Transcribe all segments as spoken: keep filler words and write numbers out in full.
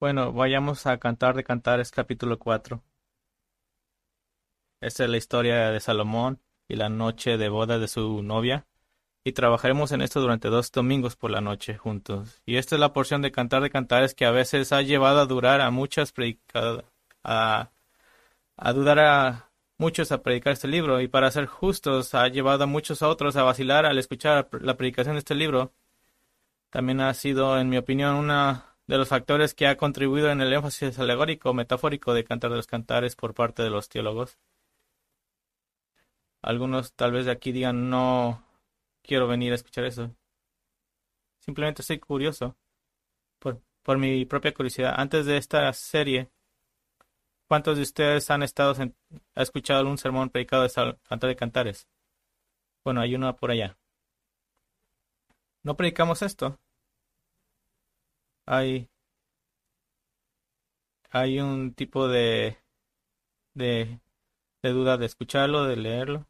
Bueno, vayamos a Cantar de Cantares capítulo cuatro. Esta es la historia de Salomón y la noche de boda de su novia. Y trabajaremos en esto durante dos domingos por la noche juntos. Y esta es la porción de Cantar de Cantares que a veces ha llevado a durar a muchas predicadas, a, a dudar a muchos a predicar este libro. Y para ser justos, ha llevado a muchos a otros a vacilar al escuchar la predicación de este libro. También ha sido, en mi opinión, una de los factores que ha contribuido en el énfasis alegórico, metafórico de Cantar de los Cantares por parte de los teólogos. Algunos tal vez de aquí digan, no quiero venir a escuchar eso. Simplemente estoy curioso, por, por mi propia curiosidad. Antes de esta serie, ¿cuántos de ustedes han estado en, ha escuchado un sermón predicado de Sal, Cantar de Cantares? Bueno, hay uno por allá. ¿No predicamos esto? Hay, hay un tipo de, de, de duda de escucharlo, de leerlo.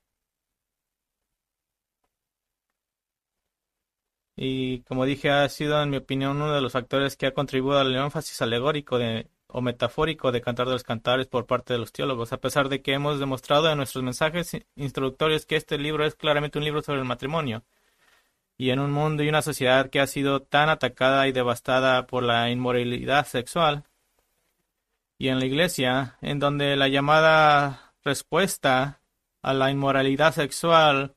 Y como dije, ha sido, en mi opinión, uno de los factores que ha contribuido al énfasis alegórico de, o metafórico de Cantar de los Cantares por parte de los teólogos, a pesar de que hemos demostrado en nuestros mensajes introductorios que este libro es claramente un libro sobre el matrimonio. Y en un mundo y una sociedad que ha sido tan atacada y devastada por la inmoralidad sexual, y en la iglesia, en donde la llamada respuesta a la inmoralidad sexual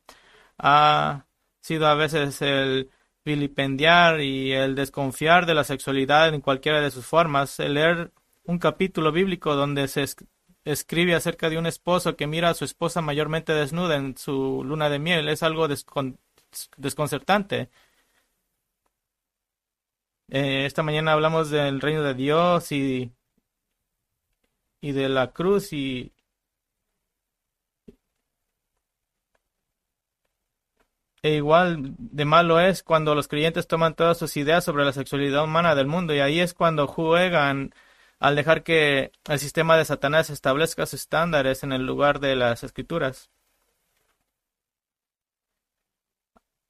ha sido a veces el vilipendiar y el desconfiar de la sexualidad en cualquiera de sus formas, el leer un capítulo bíblico donde se es- escribe acerca de un esposo que mira a su esposa mayormente desnuda en su luna de miel, es algo desconocido. desconcertante. Eh, esta mañana hablamos del reino de Dios y, y de la cruz y, e igual de malo es cuando los creyentes toman todas sus ideas sobre la sexualidad humana del mundo, y ahí es cuando juegan al dejar que el sistema de Satanás establezca sus estándares en el lugar de las Escrituras.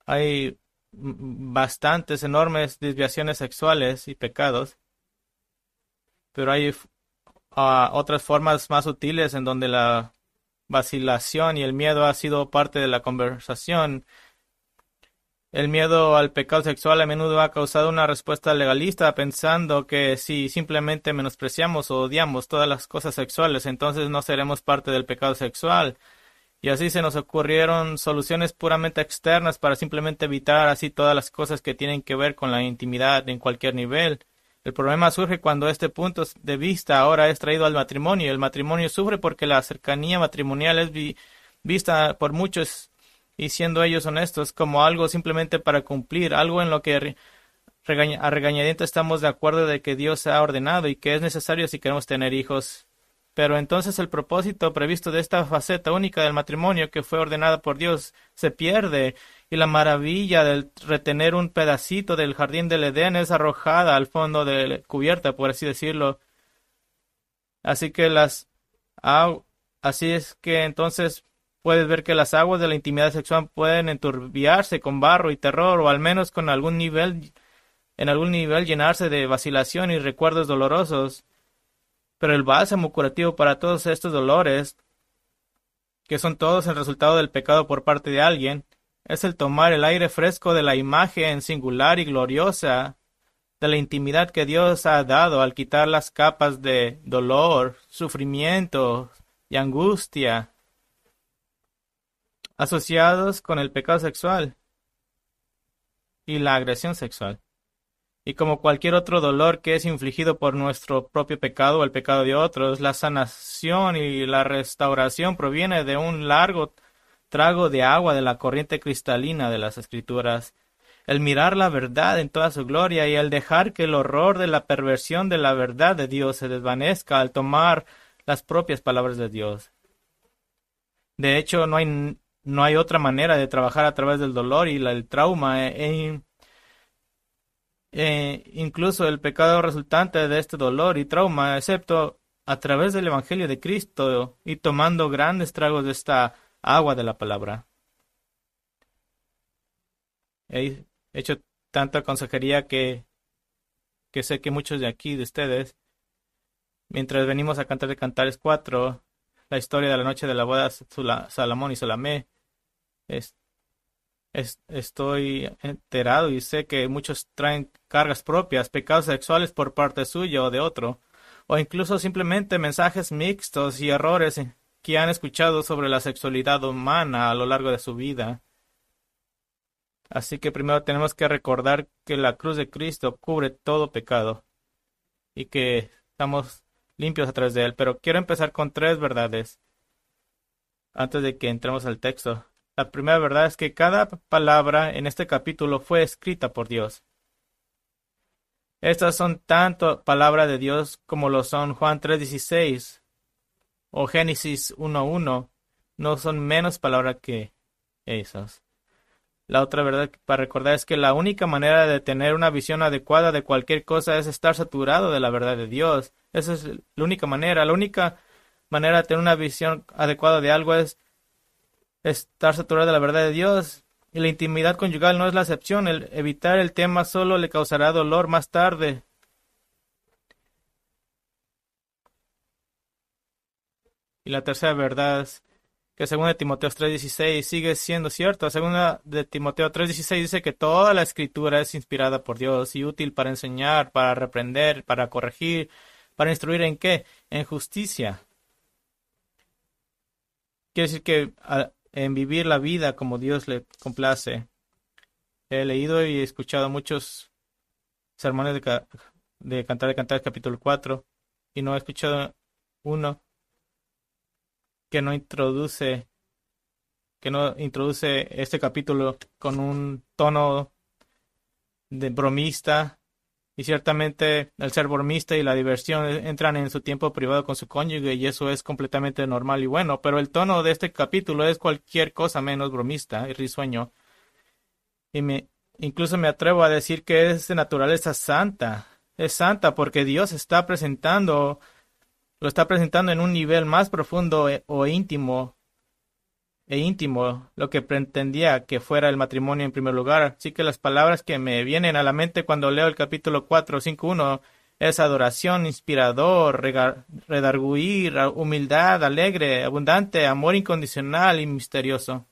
Hay bastantes enormes desviaciones sexuales y pecados, pero hay uh, otras formas más sutiles en donde la vacilación y el miedo ha sido parte de la conversación. El miedo al pecado sexual a menudo ha causado una respuesta legalista, pensando que si simplemente menospreciamos o odiamos todas las cosas sexuales, entonces no seremos parte del pecado sexual. Y así se nos ocurrieron soluciones puramente externas para simplemente evitar así todas las cosas que tienen que ver con la intimidad en cualquier nivel. El problema surge cuando este punto de vista ahora es traído al matrimonio. El matrimonio sufre porque la cercanía matrimonial es vi- vista por muchos, y siendo ellos honestos, como algo simplemente para cumplir, algo en lo que re- regaña- a regañadientes estamos de acuerdo de que Dios ha ordenado y que es necesario si queremos tener hijos. Pero entonces el propósito previsto de esta faceta única del matrimonio que fue ordenada por Dios se pierde, y la maravilla de retener un pedacito del jardín del Edén es arrojada al fondo de la cubierta, por así decirlo. Así que las agu- así es que entonces puedes ver que las aguas de la intimidad sexual pueden enturbiarse con barro y terror, o al menos con algún nivel, en algún nivel llenarse de vacilación y recuerdos dolorosos. Pero el bálsamo curativo para todos estos dolores, que son todos el resultado del pecado por parte de alguien, es el tomar el aire fresco de la imagen singular y gloriosa de la intimidad que Dios ha dado al quitar las capas de dolor, sufrimiento y angustia asociados con el pecado sexual y la agresión sexual. Y como cualquier otro dolor que es infligido por nuestro propio pecado o el pecado de otros, la sanación y la restauración proviene de un largo trago de agua de la corriente cristalina de las Escrituras. El mirar la verdad en toda su gloria y el dejar que el horror de la perversión de la verdad de Dios se desvanezca al tomar las propias palabras de Dios. De hecho, no hay, no hay otra manera de trabajar a través del dolor y el trauma e, e, Eh, incluso el pecado resultante de este dolor y trauma, excepto a través del Evangelio de Cristo y tomando grandes tragos de esta agua de la palabra. He hecho tanta consejería que que sé que muchos de aquí, de ustedes, mientras venimos a Cantar de Cantares cuatro, la historia de la noche de la boda de Salomón y Sulamé, es, es, estoy enterado y sé que muchos traen cargas propias, pecados sexuales por parte suya o de otro, o incluso simplemente mensajes mixtos y errores que han escuchado sobre la sexualidad humana a lo largo de su vida. Así que primero tenemos que recordar que la cruz de Cristo cubre todo pecado y que estamos limpios a través de Él. Pero quiero empezar con tres verdades antes de que entremos al texto. La primera verdad es que cada palabra en este capítulo fue escrita por Dios. Estas son tanto palabras de Dios como lo son Juan tres dieciséis o Génesis uno uno. No son menos palabras que esas. La otra verdad para recordar es que la única manera de tener una visión adecuada de cualquier cosa es estar saturado de la verdad de Dios. Esa es la única manera. La única manera de tener una visión adecuada de algo es estar saturado de la verdad de Dios. Y la intimidad conyugal no es la excepción. El evitar el tema solo le causará dolor más tarde. Y la tercera verdad es que según Timoteo tres dieciséis sigue siendo cierto. Según de Timoteo tres dieciséis dice que toda la escritura es inspirada por Dios y útil para enseñar, para reprender, para corregir, para instruir ¿en qué? En justicia. Quiere decir que a, en vivir la vida como Dios le complace. He leído y he escuchado muchos sermones de, de Cantar de Cantares capítulo cuatro y no he escuchado uno que no introduce que no introduce este capítulo con un tono de bromista, y ciertamente el ser bromista y la diversión entran en su tiempo privado con su cónyuge y eso es completamente normal y bueno, pero el tono de este capítulo es cualquier cosa menos bromista y risueño, y me incluso me atrevo a decir que es de naturaleza santa, es santa porque Dios está presentando Lo está presentando en un nivel más profundo e, o íntimo, e íntimo, lo que pretendía que fuera el matrimonio en primer lugar. Así que las palabras que me vienen a la mente cuando leo el capítulo cuatro, cinco, uno es adoración, inspirador, rega, redarguir, humildad, alegre, abundante, amor incondicional y misterioso.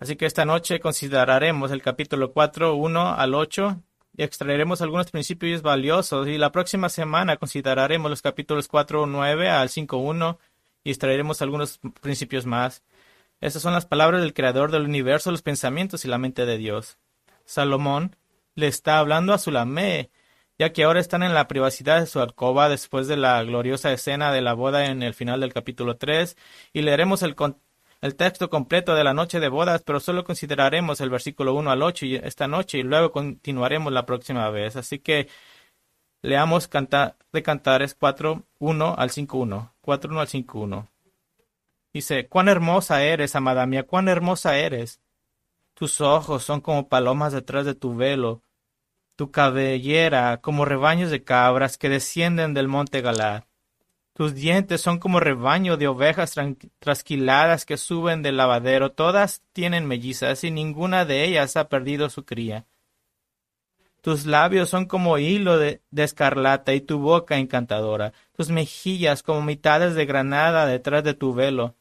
Así que esta noche consideraremos el capítulo cuatro, uno al ocho. Y extraeremos algunos principios valiosos y la próxima semana consideraremos los capítulos cuatro, nueve al cinco, uno y extraeremos algunos principios más. Estas son las palabras del Creador del universo, los pensamientos y la mente de Dios. Salomón le está hablando a Sulamé, ya que ahora están en la privacidad de su alcoba después de la gloriosa escena de la boda en el final del capítulo tres y leeremos el contexto. El texto completo de la noche de bodas, pero solo consideraremos el versículo uno al ocho esta noche y luego continuaremos la próxima vez. Así que leamos Cantar de Cantares cuatro, uno al cinco, uno. cuatro, uno al cinco, uno. Dice, cuán hermosa eres, amada mía, cuán hermosa eres. Tus ojos son como palomas detrás de tu velo. Tu cabellera como rebaños de cabras que descienden del monte Galá. Tus dientes son como rebaño de ovejas trasquiladas que suben del lavadero. Todas tienen mellizas y ninguna de ellas ha perdido su cría. Tus labios son como hilo de, de escarlata y tu boca encantadora. Tus mejillas como mitades de granada detrás de tu velo.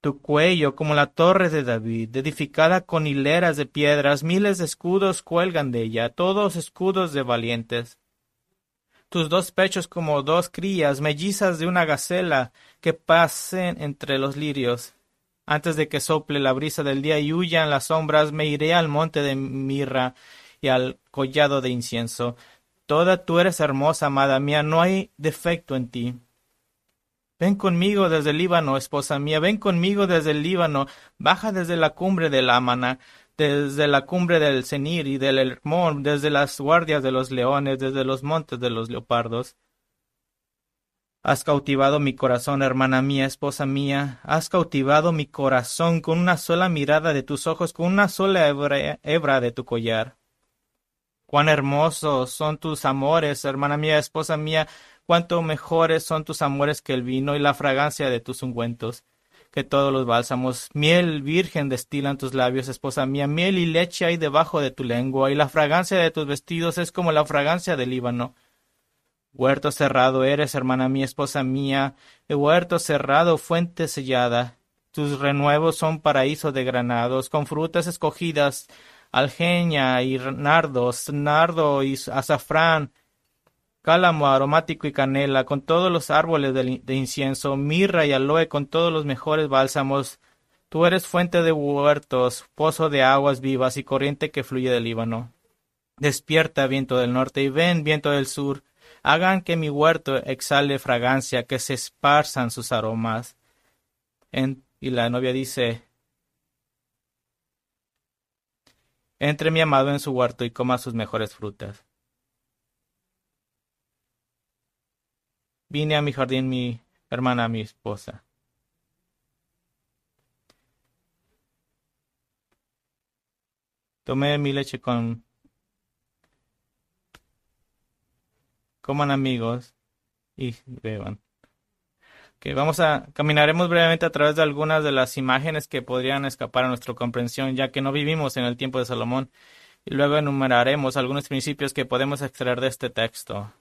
Tu cuello como la torre de David, edificada con hileras de piedras. Miles de escudos cuelgan de ella, todos escudos de valientes. Tus dos pechos como dos crías, mellizas de una gacela, que pasen entre los lirios. Antes de que sople la brisa del día y huyan las sombras, me iré al monte de mirra y al collado de incienso. Toda tú eres hermosa, amada mía, no hay defecto en ti. Ven conmigo desde el Líbano, esposa mía, ven conmigo desde el Líbano, baja desde la cumbre del Ámana, desde la cumbre del Senir y del Hermón, desde las guardias de los leones, desde los montes de los leopardos. Has cautivado mi corazón, hermana mía, esposa mía, has cautivado mi corazón con una sola mirada de tus ojos, con una sola hebra, hebra de tu collar. Cuán hermosos son tus amores, hermana mía, esposa mía, cuánto mejores son tus amores que el vino y la fragancia de tus ungüentos. que todos los bálsamos. Miel virgen destilan tus labios, esposa mía, miel y leche hay debajo de tu lengua, y la fragancia de tus vestidos es como la fragancia del Líbano. Huerto cerrado eres, hermana mía, esposa mía, huerto cerrado, fuente sellada. Tus renuevos son paraíso de granados, con frutas escogidas, algeña y nardos, nardo y azafrán, cálamo aromático y canela, con todos los árboles de incienso, mirra y aloe, con todos los mejores bálsamos. Tú eres fuente de huertos, pozo de aguas vivas y corriente que fluye del Líbano. Despierta, viento del norte, y ven, viento del sur. Hagan que mi huerto exhale fragancia, que se esparzan sus aromas. En, y la novia dice: entre mi amado en su huerto y coma sus mejores frutas. Vine a mi jardín, mi hermana, mi esposa. Tomé mi leche con... Coman, amigos, y beban. Okay, vamos a caminaremos brevemente a través de algunas de las imágenes que podrían escapar a nuestra comprensión, ya que no vivimos en el tiempo de Salomón, y luego enumeraremos algunos principios que podemos extraer de este texto.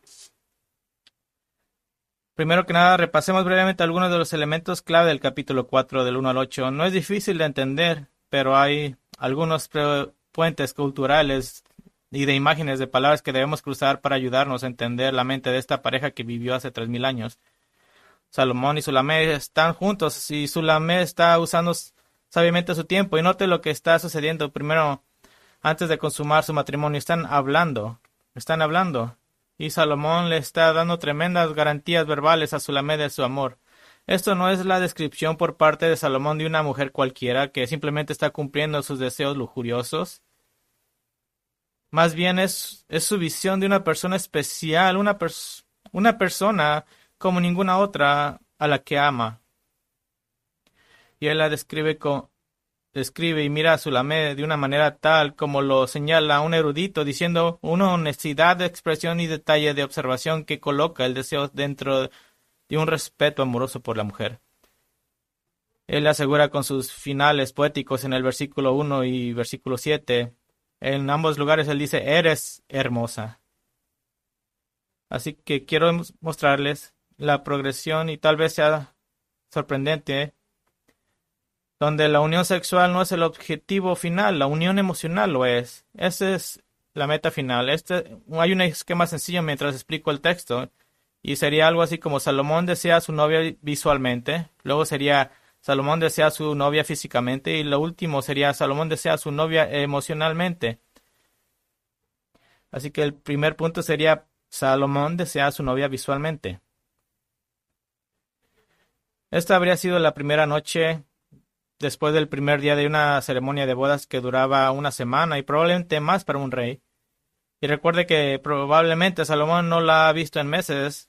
Primero que nada, repasemos brevemente algunos de los elementos clave del capítulo cuatro, del uno al ocho. No es difícil de entender, pero hay algunos puentes culturales y de imágenes, de palabras que debemos cruzar para ayudarnos a entender la mente de esta pareja que vivió hace tres mil años. Salomón y Sulamé están juntos y Sulamé está usando sabiamente su tiempo. Y note lo que está sucediendo primero, antes de consumar su matrimonio. Están hablando, están hablando. Y Salomón le está dando tremendas garantías verbales a Sulamé de su amor. Esto no es la descripción por parte de Salomón de una mujer cualquiera que simplemente está cumpliendo sus deseos lujuriosos. Más bien es, es su visión de una persona especial, una, pers- una persona como ninguna otra a la que ama. Y él la describe, co- describe y mira a Sulamé de una manera tal como lo señala un erudito, diciendo una honestidad de expresión y detalle de observación que coloca el deseo dentro de un respeto amoroso por la mujer. Él asegura con sus finales poéticos en el versículo uno y versículo siete... En ambos lugares él dice, eres hermosa. Así que quiero mostrarles la progresión, y tal vez sea sorprendente, donde la unión sexual no es el objetivo final, la unión emocional lo es. Esa es la meta final. Este, hay un esquema sencillo mientras explico el texto, y sería algo así como Salomón desea a su novia visualmente, luego sería Salomón desea a su novia físicamente, y lo último sería Salomón desea a su novia emocionalmente. Así que el primer punto sería Salomón desea a su novia visualmente. Esta habría sido la primera noche después del primer día de una ceremonia de bodas que duraba una semana y probablemente más para un rey. Y recuerde que probablemente Salomón no la ha visto en meses,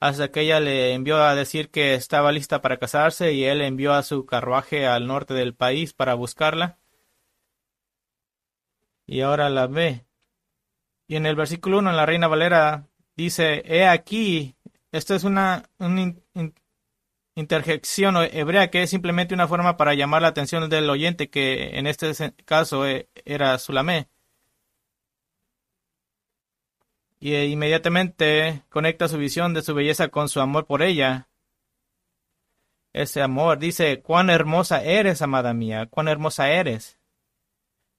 hasta que ella le envió a decir que estaba lista para casarse, y él envió a su carruaje al norte del país para buscarla. Y ahora la ve. Y en el versículo uno, en la Reina Valera, dice, he aquí, esto es una, una in, in, interjección hebrea que es simplemente una forma para llamar la atención del oyente, que en este caso era Sulamé. Y inmediatamente conecta su visión de su belleza con su amor por ella. Ese amor dice, cuán hermosa eres, amada mía, cuán hermosa eres.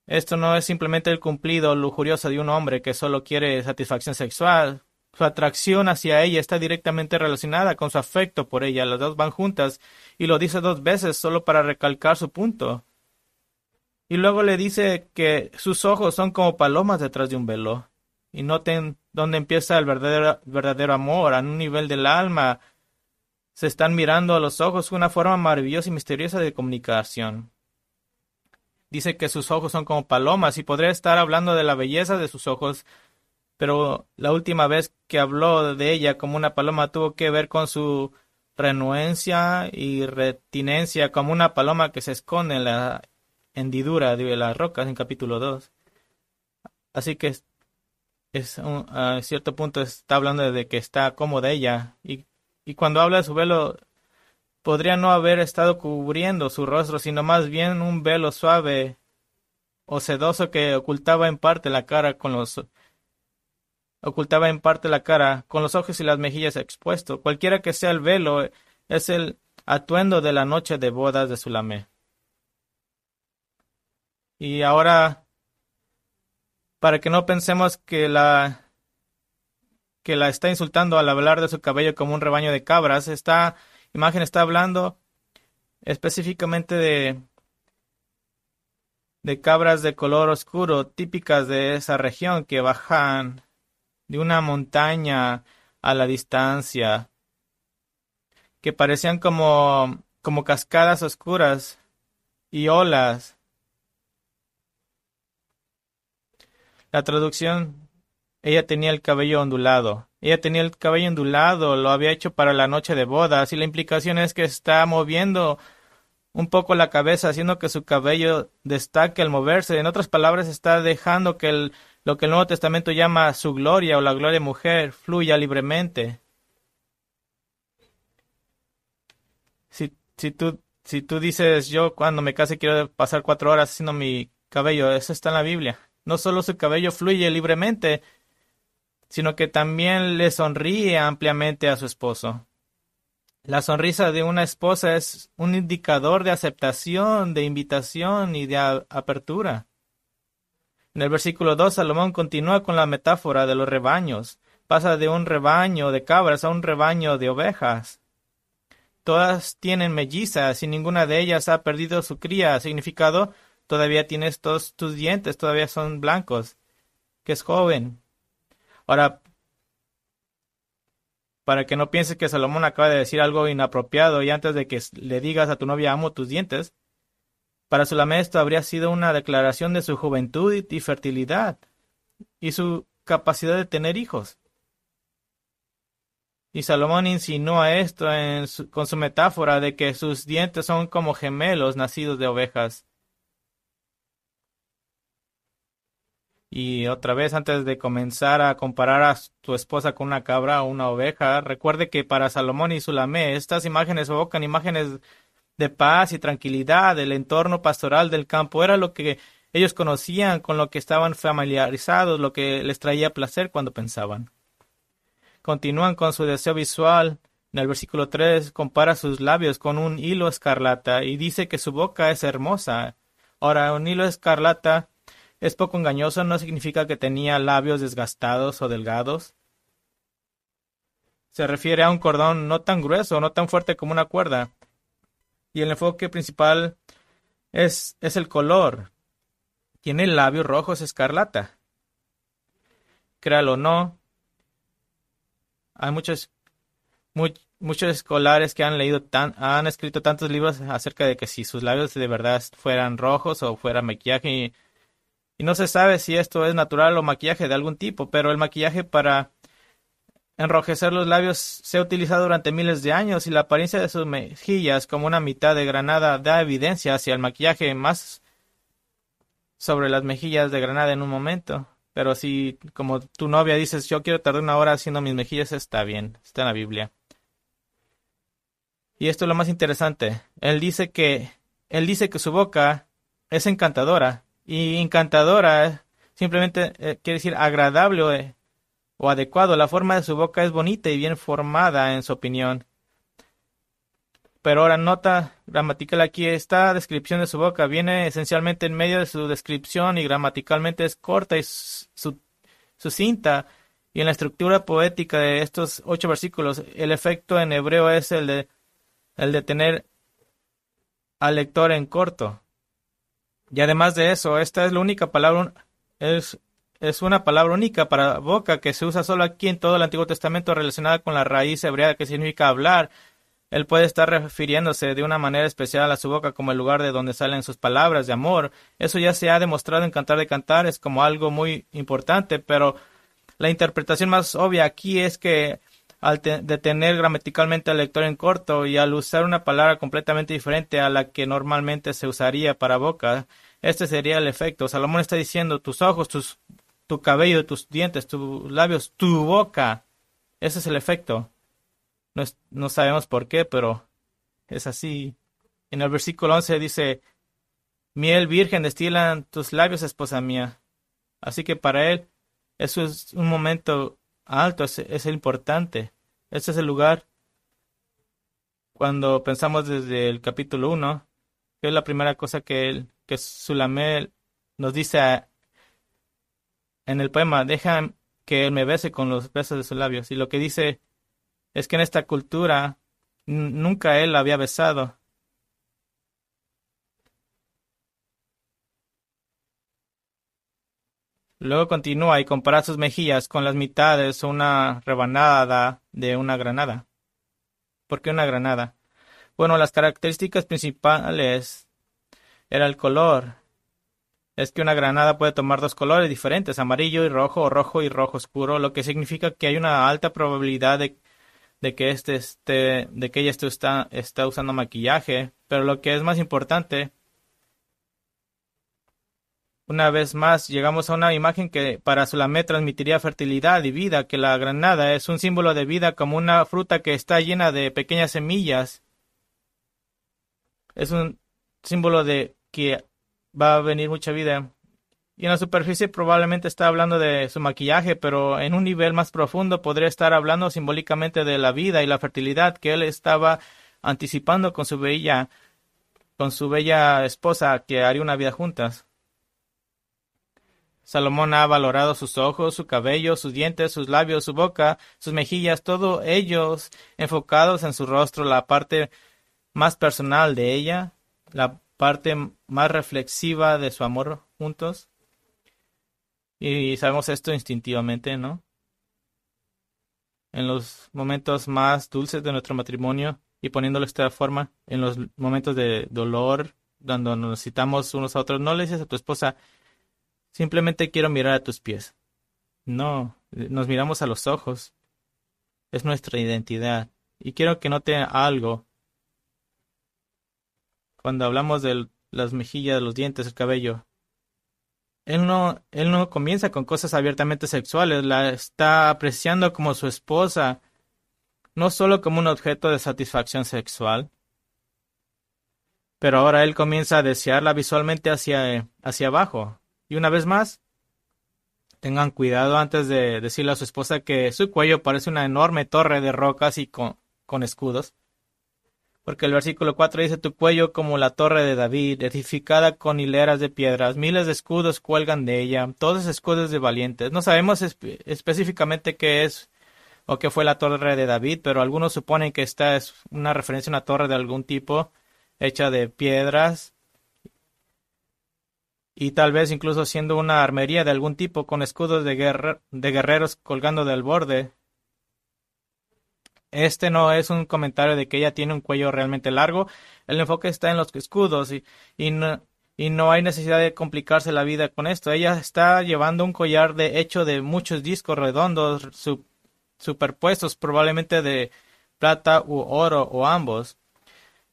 Esto no es simplemente el cumplido lujurioso de un hombre que solo quiere satisfacción sexual. Su atracción hacia ella está directamente relacionada con su afecto por ella. Las dos van juntas, y lo dice dos veces solo para recalcar su punto. Y luego le dice que sus ojos son como palomas detrás de un velo. Y noten dónde empieza el verdadero, verdadero amor, a un nivel del alma. Se están mirando a los ojos, una forma maravillosa y misteriosa de comunicación. Dice que sus ojos son como palomas, y podría estar hablando de la belleza de sus ojos, pero la última vez que habló de ella como una paloma tuvo que ver con su renuencia y retinencia, como una paloma que se esconde en la hendidura de las rocas, en capítulo dos. Así que Es, uh, a cierto punto está hablando de que está cómoda ella, y, y cuando habla de su velo podría no haber estado cubriendo su rostro, sino más bien un velo suave o sedoso que ocultaba en parte la cara con los ocultaba en parte la cara, con los ojos y las mejillas expuestos. Cualquiera que sea el velo, es el atuendo de la noche de bodas de Sulamé. Y ahora, para que no pensemos que la que la está insultando al hablar de su cabello como un rebaño de cabras, esta imagen está hablando específicamente de, de cabras de color oscuro, típicas de esa región, que bajan de una montaña a la distancia, que parecían como, como cascadas oscuras y olas. La traducción, ella tenía el cabello ondulado. Ella tenía el cabello ondulado, lo había hecho para la noche de bodas, y la implicación es que está moviendo un poco la cabeza, haciendo que su cabello destaque al moverse. En otras palabras, está dejando que el lo que el Nuevo Testamento llama su gloria o la gloria de mujer fluya libremente. Si, si, tú, si tú dices, yo cuando me case quiero pasar cuatro horas haciendo mi cabello, eso está en la Biblia. No solo su cabello fluye libremente, sino que también le sonríe ampliamente a su esposo. La sonrisa de una esposa es un indicador de aceptación, de invitación y de apertura. En el versículo dos, Salomón continúa con la metáfora de los rebaños. Pasa de un rebaño de cabras a un rebaño de ovejas. Todas tienen mellizas y ninguna de ellas ha perdido su cría. Significado, todavía tienes todos tus dientes, todavía son blancos, que es joven. Ahora, para que no pienses que Salomón acaba de decir algo inapropiado, y antes de que le digas a tu novia, amo tus dientes, para Sulamé esto habría sido una declaración de su juventud y fertilidad, y su capacidad de tener hijos. Y Salomón insinúa esto en su, con su metáfora de que sus dientes son como gemelos nacidos de ovejas. Y otra vez, antes de comenzar a comparar a tu esposa con una cabra o una oveja, recuerde que para Salomón y Sulamé, estas imágenes evocan imágenes de paz y tranquilidad. El entorno pastoral del campo era lo que ellos conocían, con lo que estaban familiarizados, lo que les traía placer cuando pensaban. Continúan con su deseo visual. En el versículo tres, compara sus labios con un hilo escarlata y dice que su boca es hermosa. Ahora, un hilo escarlata es poco engañoso, no significa que tenía labios desgastados o delgados. Se refiere a un cordón no tan grueso, no tan fuerte como una cuerda. Y el enfoque principal es, es el color. Tiene labios rojos escarlata. Créalo o no, hay muchos, muy, muchos escolares que han leído tan, han escrito tantos libros acerca de que si sus labios de verdad fueran rojos o fuera maquillaje. Y, Y no se sabe si esto es natural o maquillaje de algún tipo, pero el maquillaje para enrojecer los labios se ha utilizado durante miles de años, y la apariencia de sus mejillas como una mitad de granada da evidencia hacia el maquillaje. Más sobre las mejillas de granada en un momento. Pero si, como tu novia, dices, yo quiero tardar una hora haciendo mis mejillas, está bien, está en la Biblia. Y esto es lo más interesante. Él dice que, él dice que su boca es encantadora. Y encantadora simplemente eh, quiere decir agradable o, eh, o adecuado. La forma de su boca es bonita y bien formada en su opinión. Pero ahora, nota gramatical aquí. Esta descripción de su boca viene esencialmente en medio de su descripción, y gramaticalmente es corta y su, sucinta. Y en la estructura poética de estos ocho versículos, el efecto en hebreo es el de, el de tener al lector en corto. Y además de eso, esta es la única palabra, es, es una palabra única para boca que se usa solo aquí en todo el Antiguo Testamento, relacionada con la raíz hebrea que significa hablar. Él puede estar refiriéndose de una manera especial a su boca como el lugar de donde salen sus palabras de amor. Eso ya se ha demostrado en Cantar de Cantares como algo muy importante, pero la interpretación más obvia aquí es que al te- detener gramaticalmente al lector en corto y al usar una palabra completamente diferente a la que normalmente se usaría para boca, este sería el efecto. Salomón está diciendo, tus ojos, tus, tu cabello, tus dientes, tus labios, tu boca. Ese es el efecto. No, es, no sabemos por qué, pero es así. En el versículo once dice, miel virgen destilan tus labios, esposa mía. Así que para él, eso es un momento alto, es, es importante. Este es el lugar, cuando pensamos desde el capítulo uno, que es la primera cosa que, él, que Sulamé nos dice a, en el poema, deja que él me bese con los besos de sus labios. Y lo que dice es que en esta cultura nunca él la había besado. Luego continúa y compara sus mejillas con las mitades o una rebanada de una granada. ¿Por qué una granada? Bueno, las características principales era el color. Es que una granada puede tomar dos colores diferentes, amarillo y rojo, o rojo y rojo oscuro, lo que significa que hay una alta probabilidad de, de que este esté, de que ella esté está, está usando maquillaje. Pero lo que es más importante, una vez más, llegamos a una imagen que para Sulamé transmitiría fertilidad y vida, que la granada es un símbolo de vida, como una fruta que está llena de pequeñas semillas. Es un símbolo de que va a venir mucha vida. Y en la superficie probablemente está hablando de su maquillaje, pero en un nivel más profundo podría estar hablando simbólicamente de la vida y la fertilidad que él estaba anticipando con su bella, con su bella esposa, que haría una vida juntas. Salomón ha valorado sus ojos, su cabello, sus dientes, sus labios, su boca, sus mejillas, todos ellos enfocados en su rostro, la parte más personal de ella, la parte más reflexiva de su amor juntos. Y sabemos esto instintivamente, ¿no? En los momentos más dulces de nuestro matrimonio, y poniéndolo de esta forma, en los momentos de dolor, cuando nos necesitamos unos a otros, no le dices a tu esposa, simplemente quiero mirar a tus pies. No, nos miramos a los ojos. Es nuestra identidad. Y quiero que note algo. Cuando hablamos de las mejillas, los dientes, el cabello, él no, él no comienza con cosas abiertamente sexuales. La está apreciando como su esposa, no solo como un objeto de satisfacción sexual. Pero ahora él comienza a desearla visualmente hacia, hacia abajo. Y una vez más, tengan cuidado antes de decirle a su esposa que su cuello parece una enorme torre de rocas y con, con escudos. Porque el versículo cuatro dice, tu cuello como la torre de David, edificada con hileras de piedras, miles de escudos cuelgan de ella, todos escudos de valientes. No sabemos espe- específicamente qué es o qué fue la torre de David, pero algunos suponen que esta es una referencia a una torre de algún tipo, hecha de piedras, y tal vez incluso siendo una armería de algún tipo con escudos de, guerrer- de guerreros colgando del borde. Este no es un comentario de que ella tiene un cuello realmente largo. El enfoque está en los escudos y, y, no, y no hay necesidad de complicarse la vida con esto. Ella está llevando un collar de hecho de muchos discos redondos su- superpuestos, probablemente de plata u oro o ambos.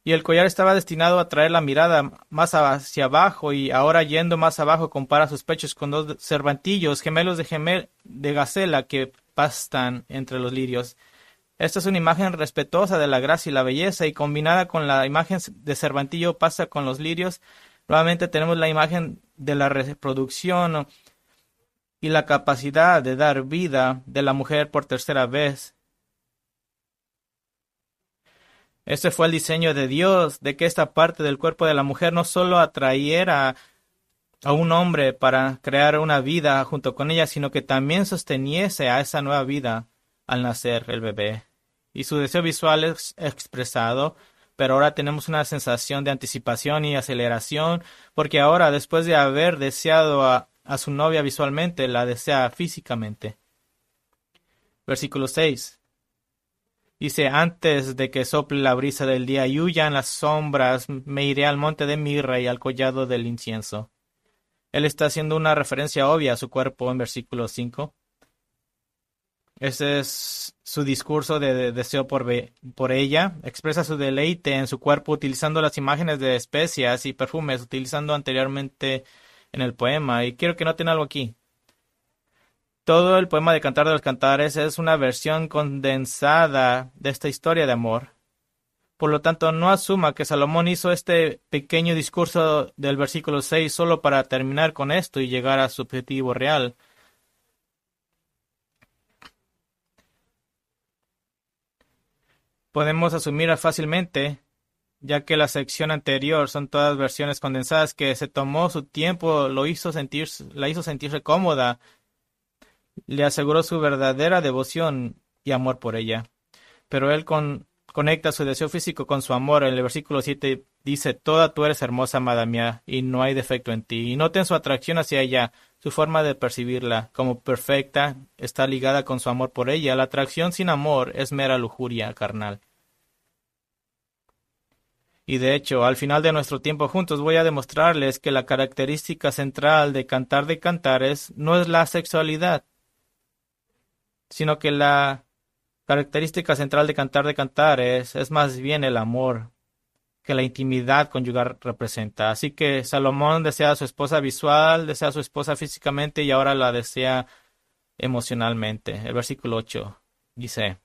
Y el collar estaba destinado a traer la mirada más hacia abajo, y ahora yendo más abajo compara sus pechos con dos cervantillos, gemelos de, gemel- de gacela que pastan entre los lirios. Esta es una imagen respetuosa de la gracia y la belleza, y combinada con la imagen de cervantillo pasa con los lirios. Nuevamente tenemos la imagen de la reproducción y la capacidad de dar vida de la mujer por tercera vez. Este fue el diseño de Dios, de que esta parte del cuerpo de la mujer no solo atrayera a un hombre para crear una vida junto con ella, sino que también sosteniese a esa nueva vida al nacer el bebé. Y su deseo visual es expresado, pero ahora tenemos una sensación de anticipación y aceleración, porque ahora, después de haber deseado a, a su novia visualmente, la desea físicamente. Versículo seis. Dice, antes de que sople la brisa del día y huyan las sombras, me iré al monte de mirra y al collado del incienso. Él está haciendo una referencia obvia a su cuerpo en versículo cinco. Ese es su discurso de, de deseo por, be- por ella. Expresa su deleite en su cuerpo utilizando las imágenes de especias y perfumes, utilizando anteriormente en el poema. Y quiero que noten algo aquí. Todo el poema de Cantar de los Cantares es una versión condensada de esta historia de amor. Por lo tanto, no asuma que Salomón hizo este pequeño discurso del versículo seis solo para terminar con esto y llegar a su objetivo real. Podemos asumir fácilmente, ya que la sección anterior son todas versiones condensadas, que se tomó su tiempo, lo hizo sentir, la hizo sentirse cómoda, le aseguró su verdadera devoción y amor por ella. Pero él con, conecta su deseo físico con su amor. En el versículo siete dice: toda tú eres hermosa, amada mía, y no hay defecto en ti. Y noten su atracción hacia ella, su forma de percibirla como perfecta está ligada con su amor por ella. La atracción sin amor es mera lujuria carnal. Y de hecho, al final de nuestro tiempo juntos, voy a demostrarles que la característica central de Cantar de Cantares no es la sexualidad, sino que la característica central de Cantar de Cantares es más bien el amor que la intimidad conyugal representa. Así que Salomón desea a su esposa visual, desea a su esposa físicamente y ahora la desea emocionalmente. El versículo ocho dice: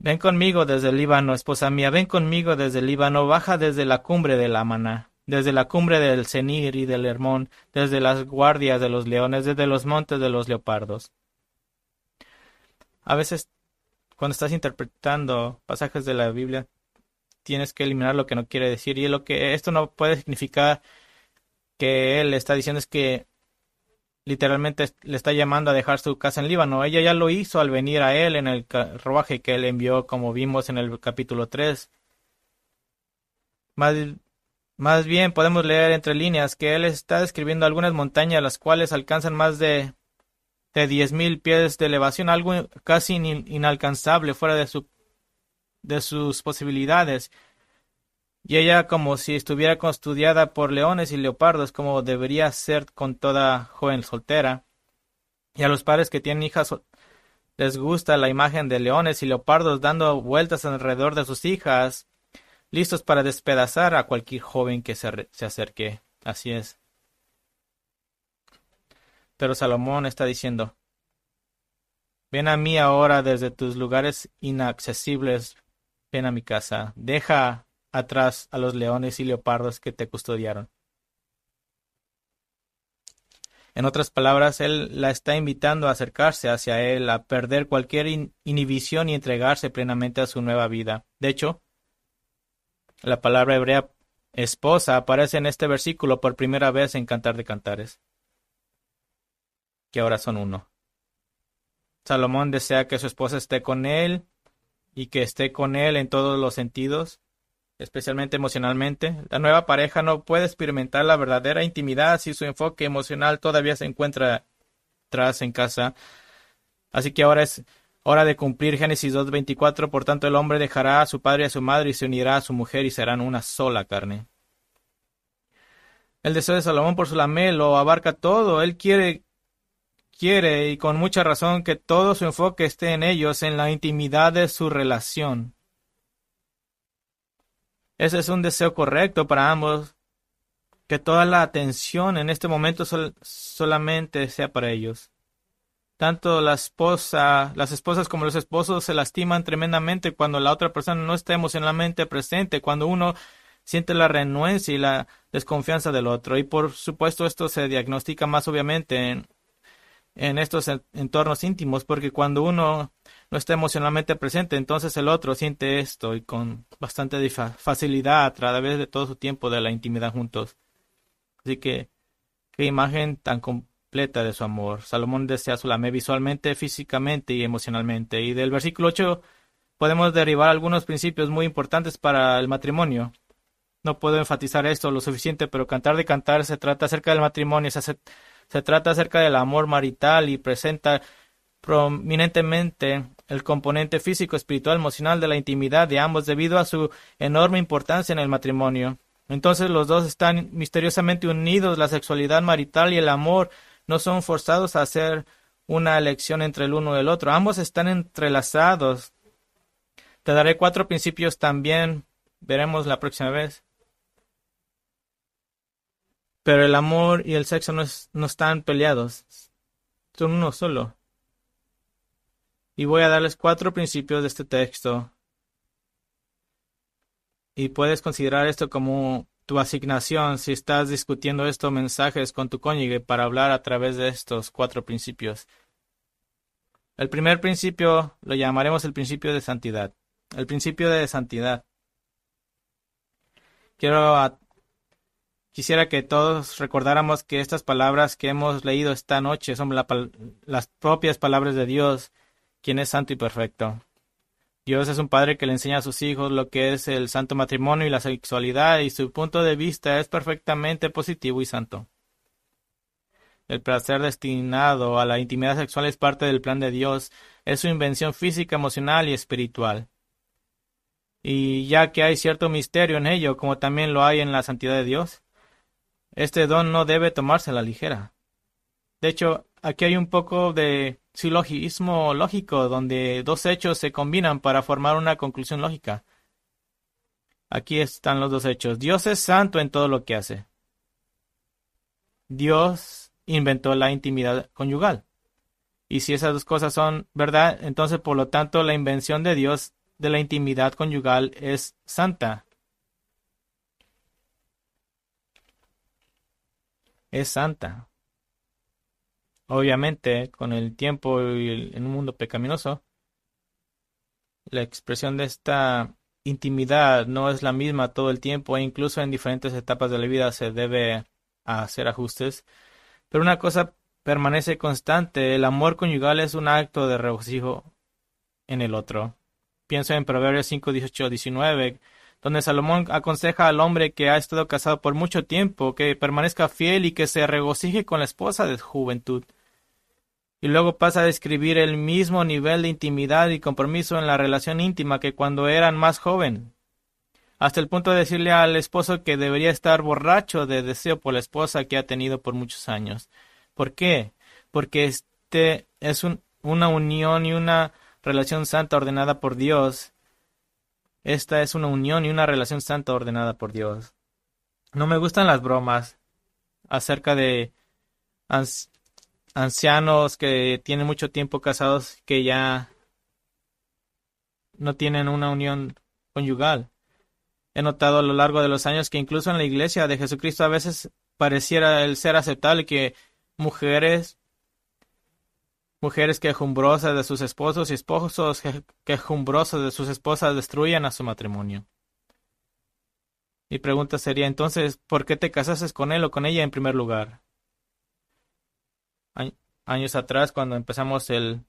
ven conmigo desde el Líbano, esposa mía, ven conmigo desde el Líbano, baja desde la cumbre del Ámana, desde la cumbre del Senir y del Hermón, desde las guardias de los leones, desde los montes de los leopardos. A veces, cuando estás interpretando pasajes de la Biblia, tienes que eliminar lo que no quiere decir. Y lo que esto no puede significar que él está diciendo es que literalmente le está llamando a dejar su casa en Líbano. Ella ya lo hizo al venir a él en el carruaje que él envió, como vimos en el capítulo tres. Más, más bien podemos leer entre líneas que él está describiendo algunas montañas, las cuales alcanzan más de, de diez mil pies de elevación, algo casi inalcanzable, fuera de, su, de sus posibilidades. Y ella, como si estuviera custodiada por leones y leopardos, como debería ser con toda joven soltera. Y a los padres que tienen hijas les gusta la imagen de leones y leopardos dando vueltas alrededor de sus hijas, listos para despedazar a cualquier joven que se, se acerque. Así es. Pero Salomón está diciendo: ven a mí ahora desde tus lugares inaccesibles, ven a mi casa, deja atrás a los leones y leopardos que te custodiaron. En otras palabras, él la está invitando a acercarse hacia él, a perder cualquier in- inhibición y entregarse plenamente a su nueva vida. De hecho, la palabra hebrea esposa aparece en este versículo por primera vez en Cantar de Cantares, que ahora son uno. Salomón desea que su esposa esté con él y que esté con él en todos los sentidos, especialmente emocionalmente. La nueva pareja no puede experimentar la verdadera intimidad si su enfoque emocional todavía se encuentra atrás en casa. Así que ahora es hora de cumplir Génesis dos veinticuatro. Por tanto, el hombre dejará a su padre y a su madre y se unirá a su mujer y serán una sola carne. El deseo de Salomón por Sulamé lo abarca todo. Él quiere, quiere y con mucha razón que todo su enfoque esté en ellos, en la intimidad de su relación. Ese es un deseo correcto para ambos, que toda la atención en este momento sol- solamente sea para ellos. Tanto la esposa, las esposas como los esposos se lastiman tremendamente cuando la otra persona no está emocionalmente presente, cuando uno siente la renuencia y la desconfianza del otro. Y por supuesto esto se diagnostica más obviamente en, en estos entornos íntimos, porque cuando uno no está emocionalmente presente, entonces el otro siente esto y con bastante facilidad a través de todo su tiempo de la intimidad juntos. Así que, qué imagen tan completa de su amor. Salomón desea a Sulamé visualmente, físicamente y emocionalmente. Y del versículo ocho podemos derivar algunos principios muy importantes para el matrimonio. No puedo enfatizar esto lo suficiente, pero Cantar de Cantar se trata acerca del matrimonio, se, hace, se trata acerca del amor marital y presenta prominentemente el componente físico, espiritual, emocional de la intimidad de ambos debido a su enorme importancia en el matrimonio. Entonces los dos están misteriosamente unidos. La sexualidad marital y el amor no son forzados a hacer una elección entre el uno y el otro. Ambos están entrelazados. Te daré cuatro principios también. Veremos la próxima vez. Pero el amor y el sexo no, es, no están peleados. Son uno solo. Y voy a darles cuatro principios de este texto Y puedes considerar esto como tu asignación si estás discutiendo estos mensajes con tu cónyuge para hablar a través de estos cuatro principios. El primer principio lo llamaremos el principio de santidad. El principio de santidad. Quiero, quisiera que todos recordáramos que estas palabras que hemos leído esta noche son la, las propias palabras de Dios, quien es santo y perfecto. Dios es un padre que le enseña a sus hijos lo que es el santo matrimonio y la sexualidad, y su punto de vista es perfectamente positivo y santo. El placer destinado a la intimidad sexual es parte del plan de Dios. Es su invención física, emocional y espiritual. Y ya que hay cierto misterio en ello, como también lo hay en la santidad de Dios, este don no debe tomarse a la ligera. De hecho, aquí hay un poco de silogismo lógico, donde dos hechos se combinan para formar una conclusión lógica. Aquí están los dos hechos. Dios es santo en todo lo que hace. Dios inventó la intimidad conyugal. Y si esas dos cosas son verdad, entonces por lo tanto la invención de Dios de la intimidad conyugal es santa. Es santa. Obviamente, con el tiempo y el, en un mundo pecaminoso, la expresión de esta intimidad no es la misma todo el tiempo, e incluso en diferentes etapas de la vida se debe hacer ajustes. Pero una cosa permanece constante: el amor conyugal es un acto de regocijo en el otro. Pienso en Proverbios cinco, dieciocho, diecinueve, donde Salomón aconseja al hombre que ha estado casado por mucho tiempo que permanezca fiel y que se regocije con la esposa de juventud. Y luego pasa a describir el mismo nivel de intimidad y compromiso en la relación íntima que cuando eran más joven, hasta el punto de decirle al esposo que debería estar borracho de deseo por la esposa que ha tenido por muchos años. ¿Por qué? Porque este es un, una unión y una relación santa ordenada por Dios. Esta es una unión y una relación santa ordenada por Dios. No me gustan las bromas acerca de ans- ancianos que tienen mucho tiempo casados que ya no tienen una unión conyugal. He notado a lo largo de los años que incluso en la iglesia de Jesucristo a veces pareciera el ser aceptable que mujeres, mujeres quejumbrosas de sus esposos y esposos quejumbrosos de sus esposas destruyan a su matrimonio. Mi pregunta sería entonces, ¿por qué te casaste con él o con ella en primer lugar? Años atrás, cuando empezamos el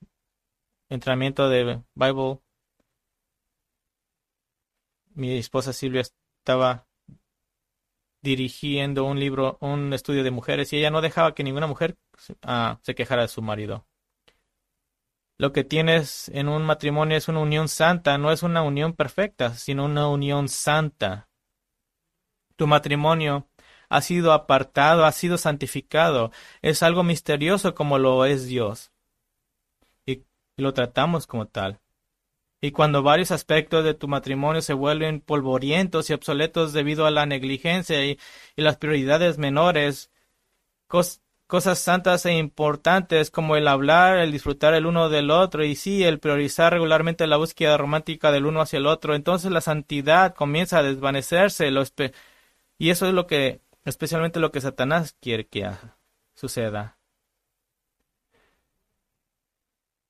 entrenamiento de Bible, mi esposa Silvia estaba dirigiendo un libro, un estudio de mujeres, y ella no dejaba que ninguna mujer uh, se quejara de su marido. Lo que tienes en un matrimonio es una unión santa, no es una unión perfecta, sino una unión santa. Tu matrimonio ha sido apartado, ha sido santificado. Es algo misterioso como lo es Dios. Y lo tratamos como tal. Y cuando varios aspectos de tu matrimonio se vuelven polvorientos y obsoletos debido a la negligencia y, y las prioridades menores, cos, cosas santas e importantes como el hablar, el disfrutar el uno del otro y sí, el priorizar regularmente la búsqueda romántica del uno hacia el otro, entonces la santidad comienza a desvanecerse lo espe- y eso es lo que, especialmente lo que Satanás quiere que haga, suceda.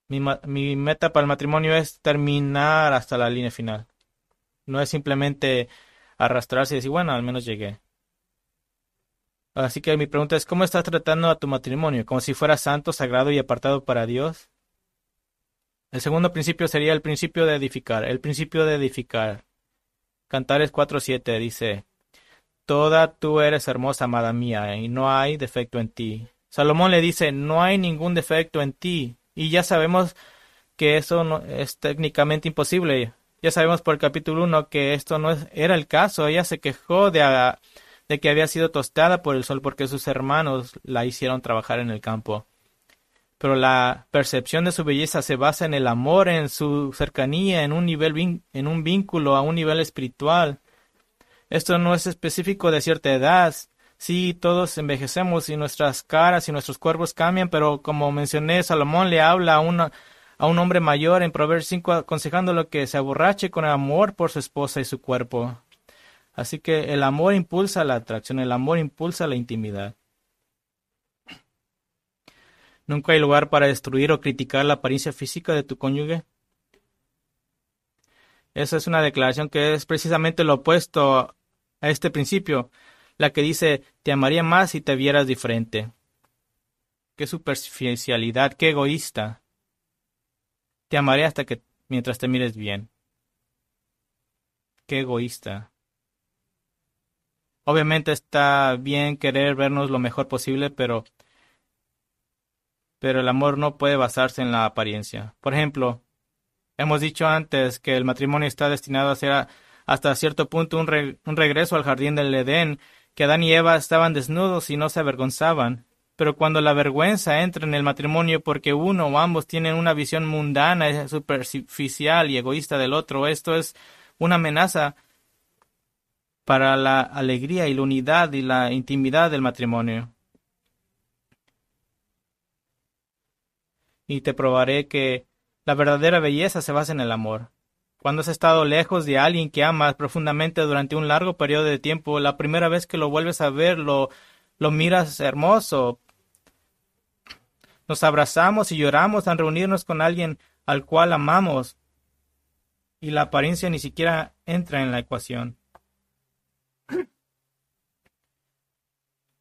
Mi, ma- mi meta para el matrimonio es terminar hasta la línea final. No es simplemente arrastrarse y decir, bueno, al menos llegué. Así que mi pregunta es, ¿cómo estás tratando a tu matrimonio? ¿Como si fuera santo, sagrado y apartado para Dios? El segundo principio sería el principio de edificar. El principio de edificar. Cantares cuatro siete dice, toda tú eres hermosa, amada mía, y no hay defecto en ti. Salomón le dice, no hay ningún defecto en ti. Y ya sabemos que eso no es técnicamente imposible. Ya sabemos por el capítulo uno que esto no era el caso. Ella se quejó de, de que había sido tostada por el sol porque sus hermanos la hicieron trabajar en el campo. Pero la percepción de su belleza se basa en el amor, en su cercanía, en un nivel, en un vínculo a un nivel espiritual. Esto no es específico de cierta edad. Sí, todos envejecemos y nuestras caras y nuestros cuerpos cambian, pero como mencioné, Salomón le habla a, una, a un hombre mayor en Proverbios cinco aconsejándolo que se aborrache con amor por su esposa y su cuerpo. Así que el amor impulsa la atracción, el amor impulsa la intimidad. Nunca hay lugar para destruir o criticar la apariencia física de tu cónyuge. Esa es una declaración que es precisamente lo opuesto a este principio, la que dice, te amaría más si te vieras diferente. Qué superficialidad, qué egoísta. Te amaré hasta que mientras te mires bien. Qué egoísta. Obviamente está bien querer vernos lo mejor posible, pero, pero el amor no puede basarse en la apariencia. Por ejemplo, hemos dicho antes que el matrimonio está destinado a ser hasta cierto punto un, re, un regreso al jardín del Edén, que Adán y Eva estaban desnudos y no se avergonzaban. Pero cuando la vergüenza entra en el matrimonio porque uno o ambos tienen una visión mundana, superficial y egoísta del otro, esto es una amenaza para la alegría y la unidad y la intimidad del matrimonio. Y te probaré que la verdadera belleza se basa en el amor. Cuando has estado lejos de alguien que amas profundamente durante un largo periodo de tiempo, la primera vez que lo vuelves a ver, lo, lo miras hermoso. Nos abrazamos y lloramos al reunirnos con alguien al cual amamos, y la apariencia ni siquiera entra en la ecuación.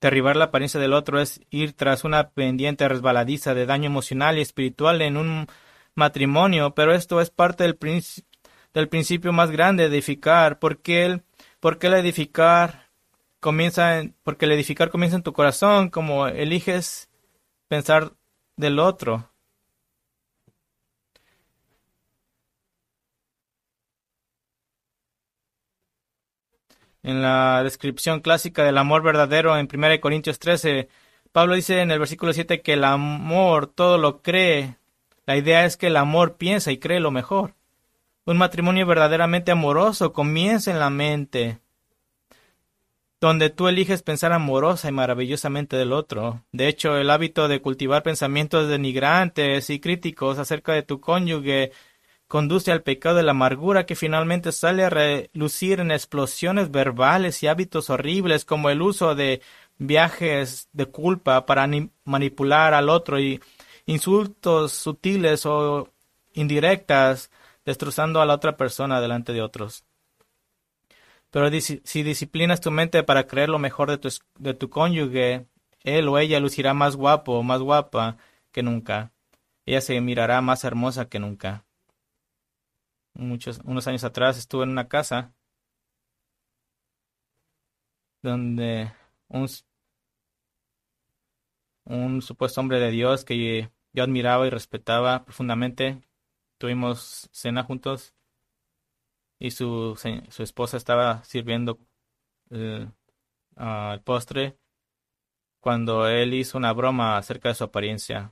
Derribar la apariencia del otro es ir tras una pendiente resbaladiza de daño emocional y espiritual en un matrimonio, pero esto es parte del, princi- del principio más grande de edificar, porque el, porque el edificar comienza en, porque el edificar comienza en tu corazón, como eliges pensar del otro. En la descripción clásica del amor verdadero en primera de Corintios trece, Pablo dice en el versículo siete que el amor todo lo cree. La idea es que el amor piensa y cree lo mejor. Un matrimonio verdaderamente amoroso comienza en la mente, donde tú eliges pensar amorosa y maravillosamente del otro. De hecho, el hábito de cultivar pensamientos denigrantes y críticos acerca de tu cónyuge conduce al pecado de la amargura, que finalmente sale a relucir en explosiones verbales y hábitos horribles, como el uso de viajes de culpa para ni- manipular al otro y insultos sutiles o indirectas, destrozando a la otra persona delante de otros. Pero dis- si disciplinas tu mente para creer lo mejor de tu, es- de tu cónyuge, él o ella lucirá más guapo o más guapa que nunca. Ella se mirará más hermosa que nunca. Muchos, unos años atrás estuve en una casa donde un, un supuesto hombre de Dios que yo admiraba y respetaba profundamente. Tuvimos cena juntos y su, su esposa estaba sirviendo el, uh, el postre cuando él hizo una broma acerca de su apariencia.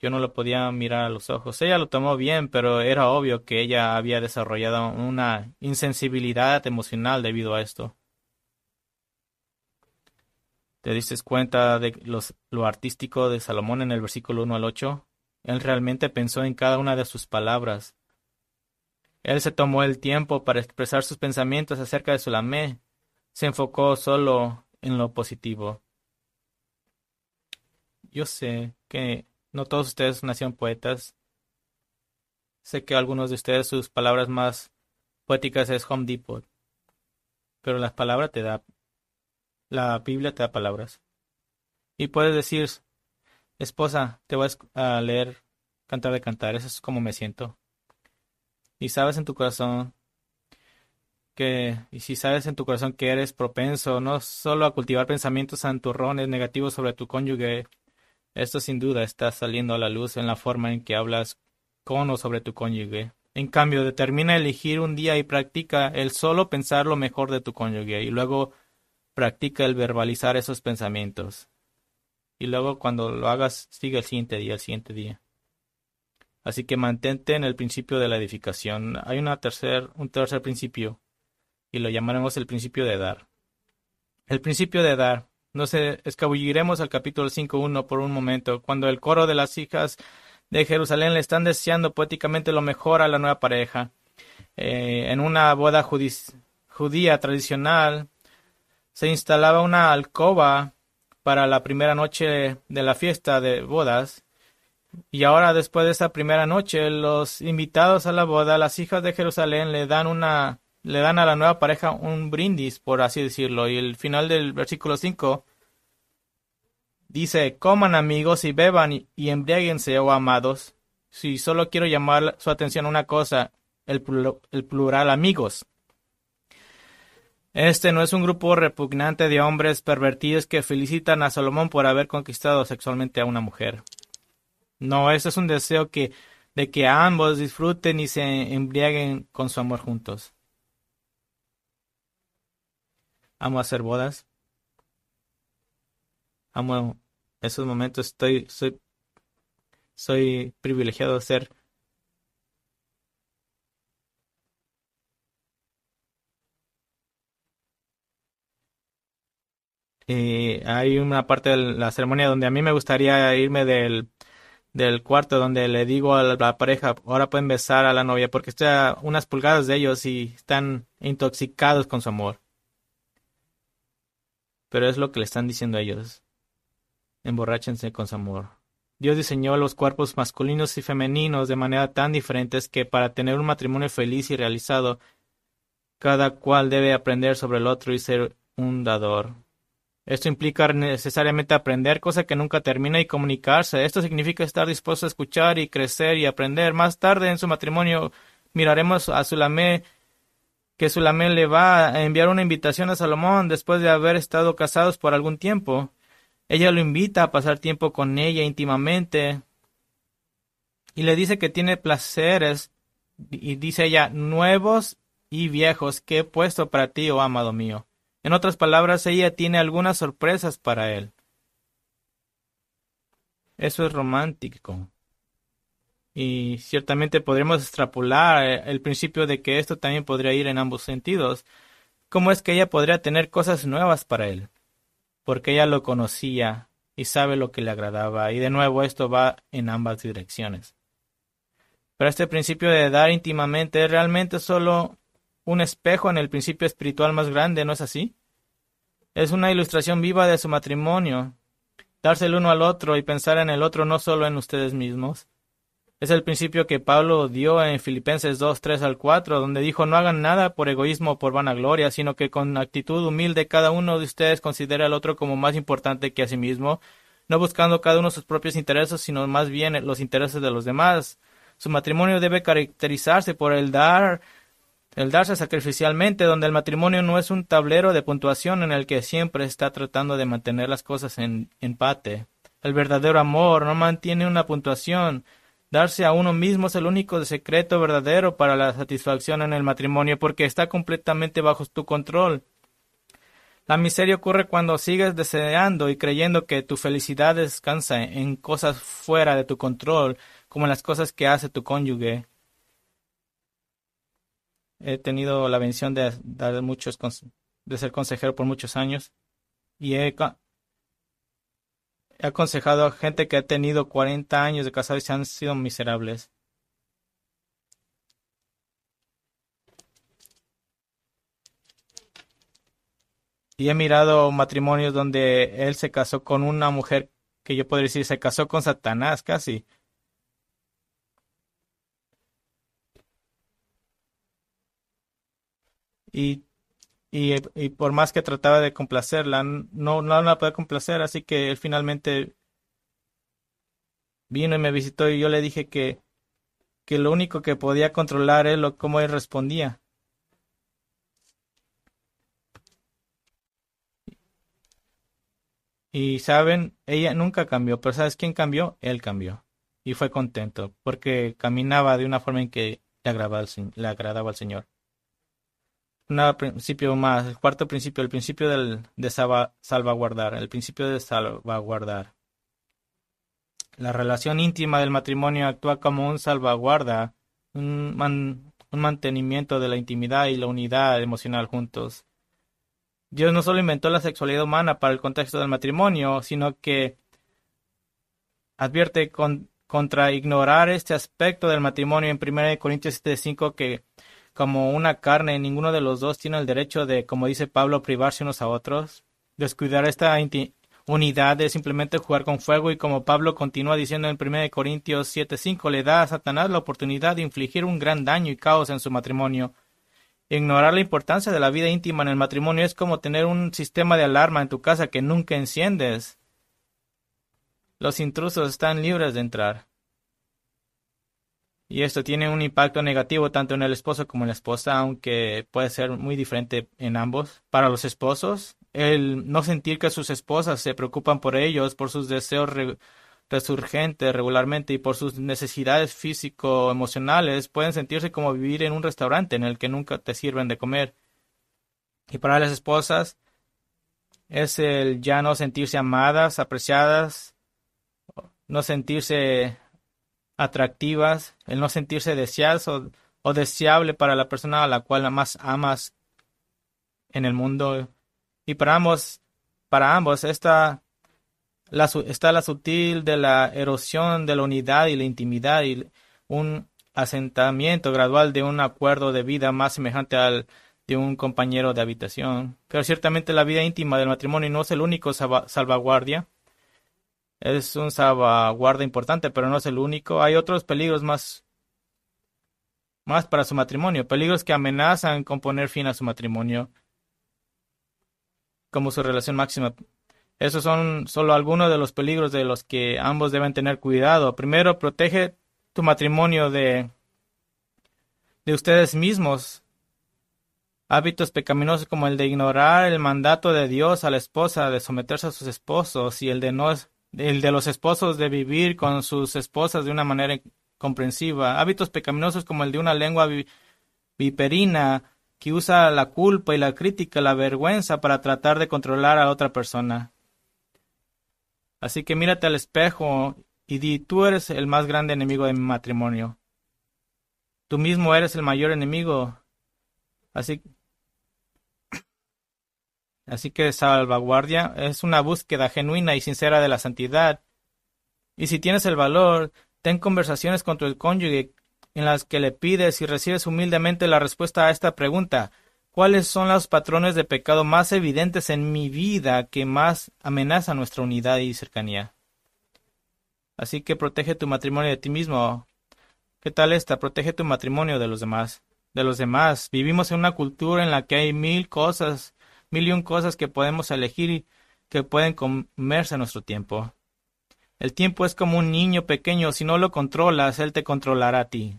Yo no lo podía mirar a los ojos. Ella lo tomó bien, pero era obvio que ella había desarrollado una insensibilidad emocional debido a esto. ¿Te diste cuenta de los, lo artístico de Salomón en el versículo uno al ocho? Él realmente pensó en cada una de sus palabras. Él se tomó el tiempo para expresar sus pensamientos acerca de Sulamé. Se enfocó solo en lo positivo. Yo sé que no todos ustedes nacieron poetas. Sé que algunos de ustedes sus palabras más poéticas es Home Depot. Pero la palabra te da, la Biblia te da palabras. Y puedes decir, esposa, te voy a leer Cantar de Cantares, eso es como me siento. Y sabes en tu corazón que, y si sabes en tu corazón que eres propenso no solo a cultivar pensamientos santurrones negativos sobre tu cónyuge. Esto sin duda está saliendo a la luz en la forma en que hablas con o sobre tu cónyuge. En cambio, determina elegir un día y practica el solo pensar lo mejor de tu cónyuge. Y luego practica el verbalizar esos pensamientos. Y luego cuando lo hagas, sigue el siguiente día, el siguiente día. Así que mantente en el principio de la edificación. Hay una tercer, un tercer principio y lo llamaremos el principio de dar. El principio de dar. Nos escabulliremos al capítulo cinco uno por un momento, cuando el coro de las hijas de Jerusalén le están deseando poéticamente lo mejor a la nueva pareja. Eh, en una boda judici- judía tradicional, se instalaba una alcoba para la primera noche de la fiesta de bodas. Y ahora, después de esa primera noche, los invitados a la boda, las hijas de Jerusalén, le dan una, le dan a la nueva pareja un brindis, por así decirlo. Y el final del versículo cinco dice: coman, amigos, y beban y, y embriáguense, oh amados. Si solo quiero llamar su atención a una cosa, el, plur, el plural amigos. Este no es un grupo repugnante de hombres pervertidos que felicitan a Salomón por haber conquistado sexualmente a una mujer. No, este es un deseo que, de que ambos disfruten y se embriaguen con su amor juntos. Amo hacer bodas. Amo esos momentos. Estoy, soy, soy privilegiado de ser Y hay una parte de la ceremonia donde a mí me gustaría irme del, del cuarto, donde le digo a la pareja: ahora pueden besar a la novia, porque estoy a unas pulgadas de ellos y están intoxicados con su amor. Pero es lo que le están diciendo a ellos: emborráchense con su amor. Dios diseñó los cuerpos masculinos y femeninos de manera tan diferentes que para tener un matrimonio feliz y realizado, cada cual debe aprender sobre el otro y ser un dador. Esto implica necesariamente aprender, cosa que nunca termina, y comunicarse. Esto significa estar dispuesto a escuchar y crecer y aprender. Más tarde en su matrimonio miraremos a Sulamé, que Sulamé le va a enviar una invitación a Salomón después de haber estado casados por algún tiempo. Ella lo invita a pasar tiempo con ella íntimamente y le dice que tiene placeres, y dice ella, nuevos y viejos, que he puesto para ti, oh amado mío. En otras palabras, ella tiene algunas sorpresas para él. Eso es romántico. Y ciertamente podremos extrapolar el principio de que esto también podría ir en ambos sentidos. ¿Cómo es que ella podría tener cosas nuevas para él? Porque ella lo conocía y sabe lo que le agradaba. Y de nuevo, esto va en ambas direcciones. Pero este principio de dar íntimamente es realmente solo un espejo en el principio espiritual más grande, ¿no es así? Es una ilustración viva de su matrimonio. Darse el uno al otro y pensar en el otro, no solo en ustedes mismos. Es el principio que Pablo dio en Filipenses dos, tres al cuatro, donde dijo: no hagan nada por egoísmo o por vanagloria, sino que con actitud humilde cada uno de ustedes considere al otro como más importante que a sí mismo, no buscando cada uno sus propios intereses, sino más bien los intereses de los demás. Su matrimonio debe caracterizarse por el dar... El darse sacrificialmente, donde el matrimonio no es un tablero de puntuación en el que siempre está tratando de mantener las cosas en empate. El verdadero amor no mantiene una puntuación. Darse a uno mismo es el único secreto verdadero para la satisfacción en el matrimonio, porque está completamente bajo tu control. La miseria ocurre cuando sigues deseando y creyendo que tu felicidad descansa en cosas fuera de tu control, como en las cosas que hace tu cónyuge. He tenido la bendición de, dar muchos, de ser consejero por muchos años y he, he aconsejado a gente que ha tenido cuarenta años de casado y se han sido miserables. Y he mirado matrimonios donde él se casó con una mujer que yo podría decir se casó con Satanás casi. Y, y, y por más que trataba de complacerla, no, no la podía complacer, así que él finalmente vino y me visitó, y yo le dije que, que lo único que podía controlar es lo, cómo él respondía. Y saben, ella nunca cambió, pero ¿sabes quién cambió? Él cambió, y fue contento, porque caminaba de una forma en que le agradaba al, le agradaba al Señor. Un principio más, el cuarto principio, el principio del, de salva, salvaguardar, el principio de salvaguardar. La relación íntima del matrimonio actúa como un salvaguarda, un, man, un mantenimiento de la intimidad y la unidad emocional juntos. Dios no solo inventó la sexualidad humana para el contexto del matrimonio, sino que advierte con, contra ignorar este aspecto del matrimonio en primera de Corintios siete cinco que como una carne, ninguno de los dos tiene el derecho de, como dice Pablo, privarse unos a otros. Descuidar esta unidad es simplemente jugar con fuego, y como Pablo continúa diciendo en primera de Corintios siete cinco, le da a Satanás la oportunidad de infligir un gran daño y caos en su matrimonio. Ignorar la importancia de la vida íntima en el matrimonio es como tener un sistema de alarma en tu casa que nunca enciendes. Los intrusos están libres de entrar. Y esto tiene un impacto negativo tanto en el esposo como en la esposa, aunque puede ser muy diferente en ambos. Para los esposos, el no sentir que sus esposas se preocupan por ellos, por sus deseos re- resurgentes regularmente y por sus necesidades físico-emocionales, pueden sentirse como vivir en un restaurante en el que nunca te sirven de comer. Y para las esposas, es el ya no sentirse amadas, apreciadas, no sentirse atractivas, el no sentirse deseadas o, o deseable para la persona a la cual más amas en el mundo. Y para ambos, para ambos está la, está la sutil de la erosión de la unidad y la intimidad y un asentamiento gradual de un acuerdo de vida más semejante al de un compañero de habitación. Pero ciertamente la vida íntima del matrimonio no es el único salv- salvaguardia. Es un salvaguarda importante, pero no es el único. Hay otros peligros más, más para su matrimonio. Peligros que amenazan con poner fin a su matrimonio como su relación máxima. Esos son solo algunos de los peligros de los que ambos deben tener cuidado. Primero, protege tu matrimonio de, de ustedes mismos. Hábitos pecaminosos como el de ignorar el mandato de Dios a la esposa, de someterse a sus esposos, y el de no el de los esposos de vivir con sus esposas de una manera comprensiva. Hábitos pecaminosos como el de una lengua vi- viperina que usa la culpa y la crítica, la vergüenza para tratar de controlar a otra persona. Así que mírate al espejo y di, tú eres el más grande enemigo de mi matrimonio. Tú mismo eres el mayor enemigo. Así que Así que salvaguardia es una búsqueda genuina y sincera de la santidad. Y si tienes el valor, ten conversaciones con tu cónyuge en las que le pides y recibes humildemente la respuesta a esta pregunta: ¿cuáles son los patrones de pecado más evidentes en mi vida que más amenazan nuestra unidad y cercanía? Así que protege tu matrimonio de ti mismo. ¿Qué tal esta? Protege tu matrimonio de los demás. De los demás. Vivimos en una cultura en la que hay mil cosas Mil y un cosas que podemos elegir y que pueden comerse nuestro tiempo. El tiempo es como un niño pequeño. Si no lo controlas, él te controlará a ti.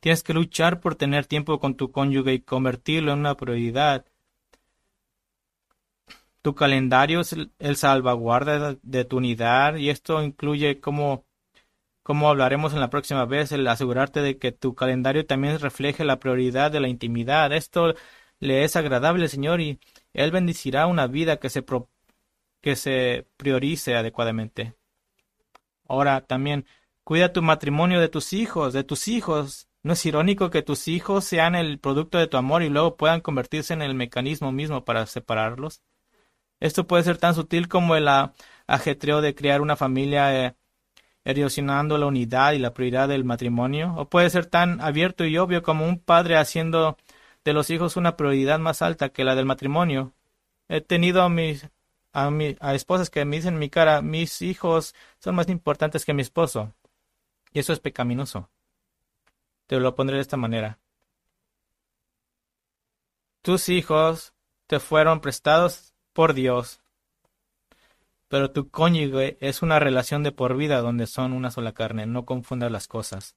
Tienes que luchar por tener tiempo con tu cónyuge y convertirlo en una prioridad. Tu calendario es el salvaguarda de tu unidad, y esto incluye, como, como hablaremos en la próxima vez, el asegurarte de que tu calendario también refleje la prioridad de la intimidad. Esto le es agradable al Señor, y Él bendecirá una vida que se, pro, que se priorice adecuadamente. Ahora también, cuida tu matrimonio de tus hijos, de tus hijos. No es irónico que tus hijos sean el producto de tu amor y luego puedan convertirse en el mecanismo mismo para separarlos. Esto puede ser tan sutil como el ajetreo de crear una familia eh, erosionando la unidad y la prioridad del matrimonio. O puede ser tan abierto y obvio como un padre haciendo de los hijos una prioridad más alta que la del matrimonio. He tenido a mis, a, mi, a esposas que me dicen en mi cara, mis hijos son más importantes que mi esposo. Y eso es pecaminoso. Te lo pondré de esta manera. Tus hijos te fueron prestados por Dios, pero tu cónyuge es una relación de por vida donde son una sola carne. No confundas las cosas.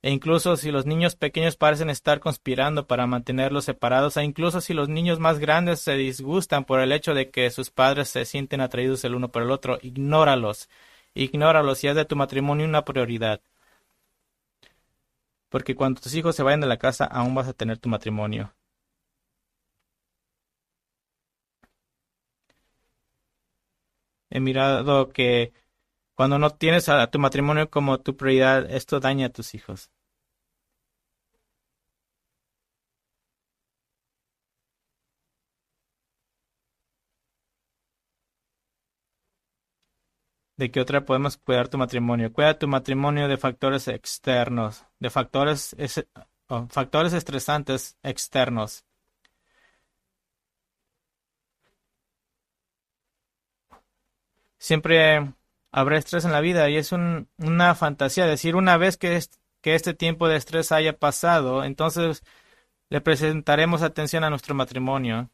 E incluso si los niños pequeños parecen estar conspirando para mantenerlos separados, e incluso si los niños más grandes se disgustan por el hecho de que sus padres se sienten atraídos el uno por el otro, ignóralos, ignóralos y haz de tu matrimonio una prioridad. Porque cuando tus hijos se vayan de la casa, aún vas a tener tu matrimonio. He mirado que cuando no tienes a tu matrimonio como tu prioridad, esto daña a tus hijos. ¿De qué otra podemos cuidar tu matrimonio? Cuida tu matrimonio de factores externos, de factores oh, factores estresantes externos. Siempre habrá estrés en la vida y es un, una fantasía decir una vez que, est- que este tiempo de estrés haya pasado, entonces le presentaremos atención a nuestro matrimonio.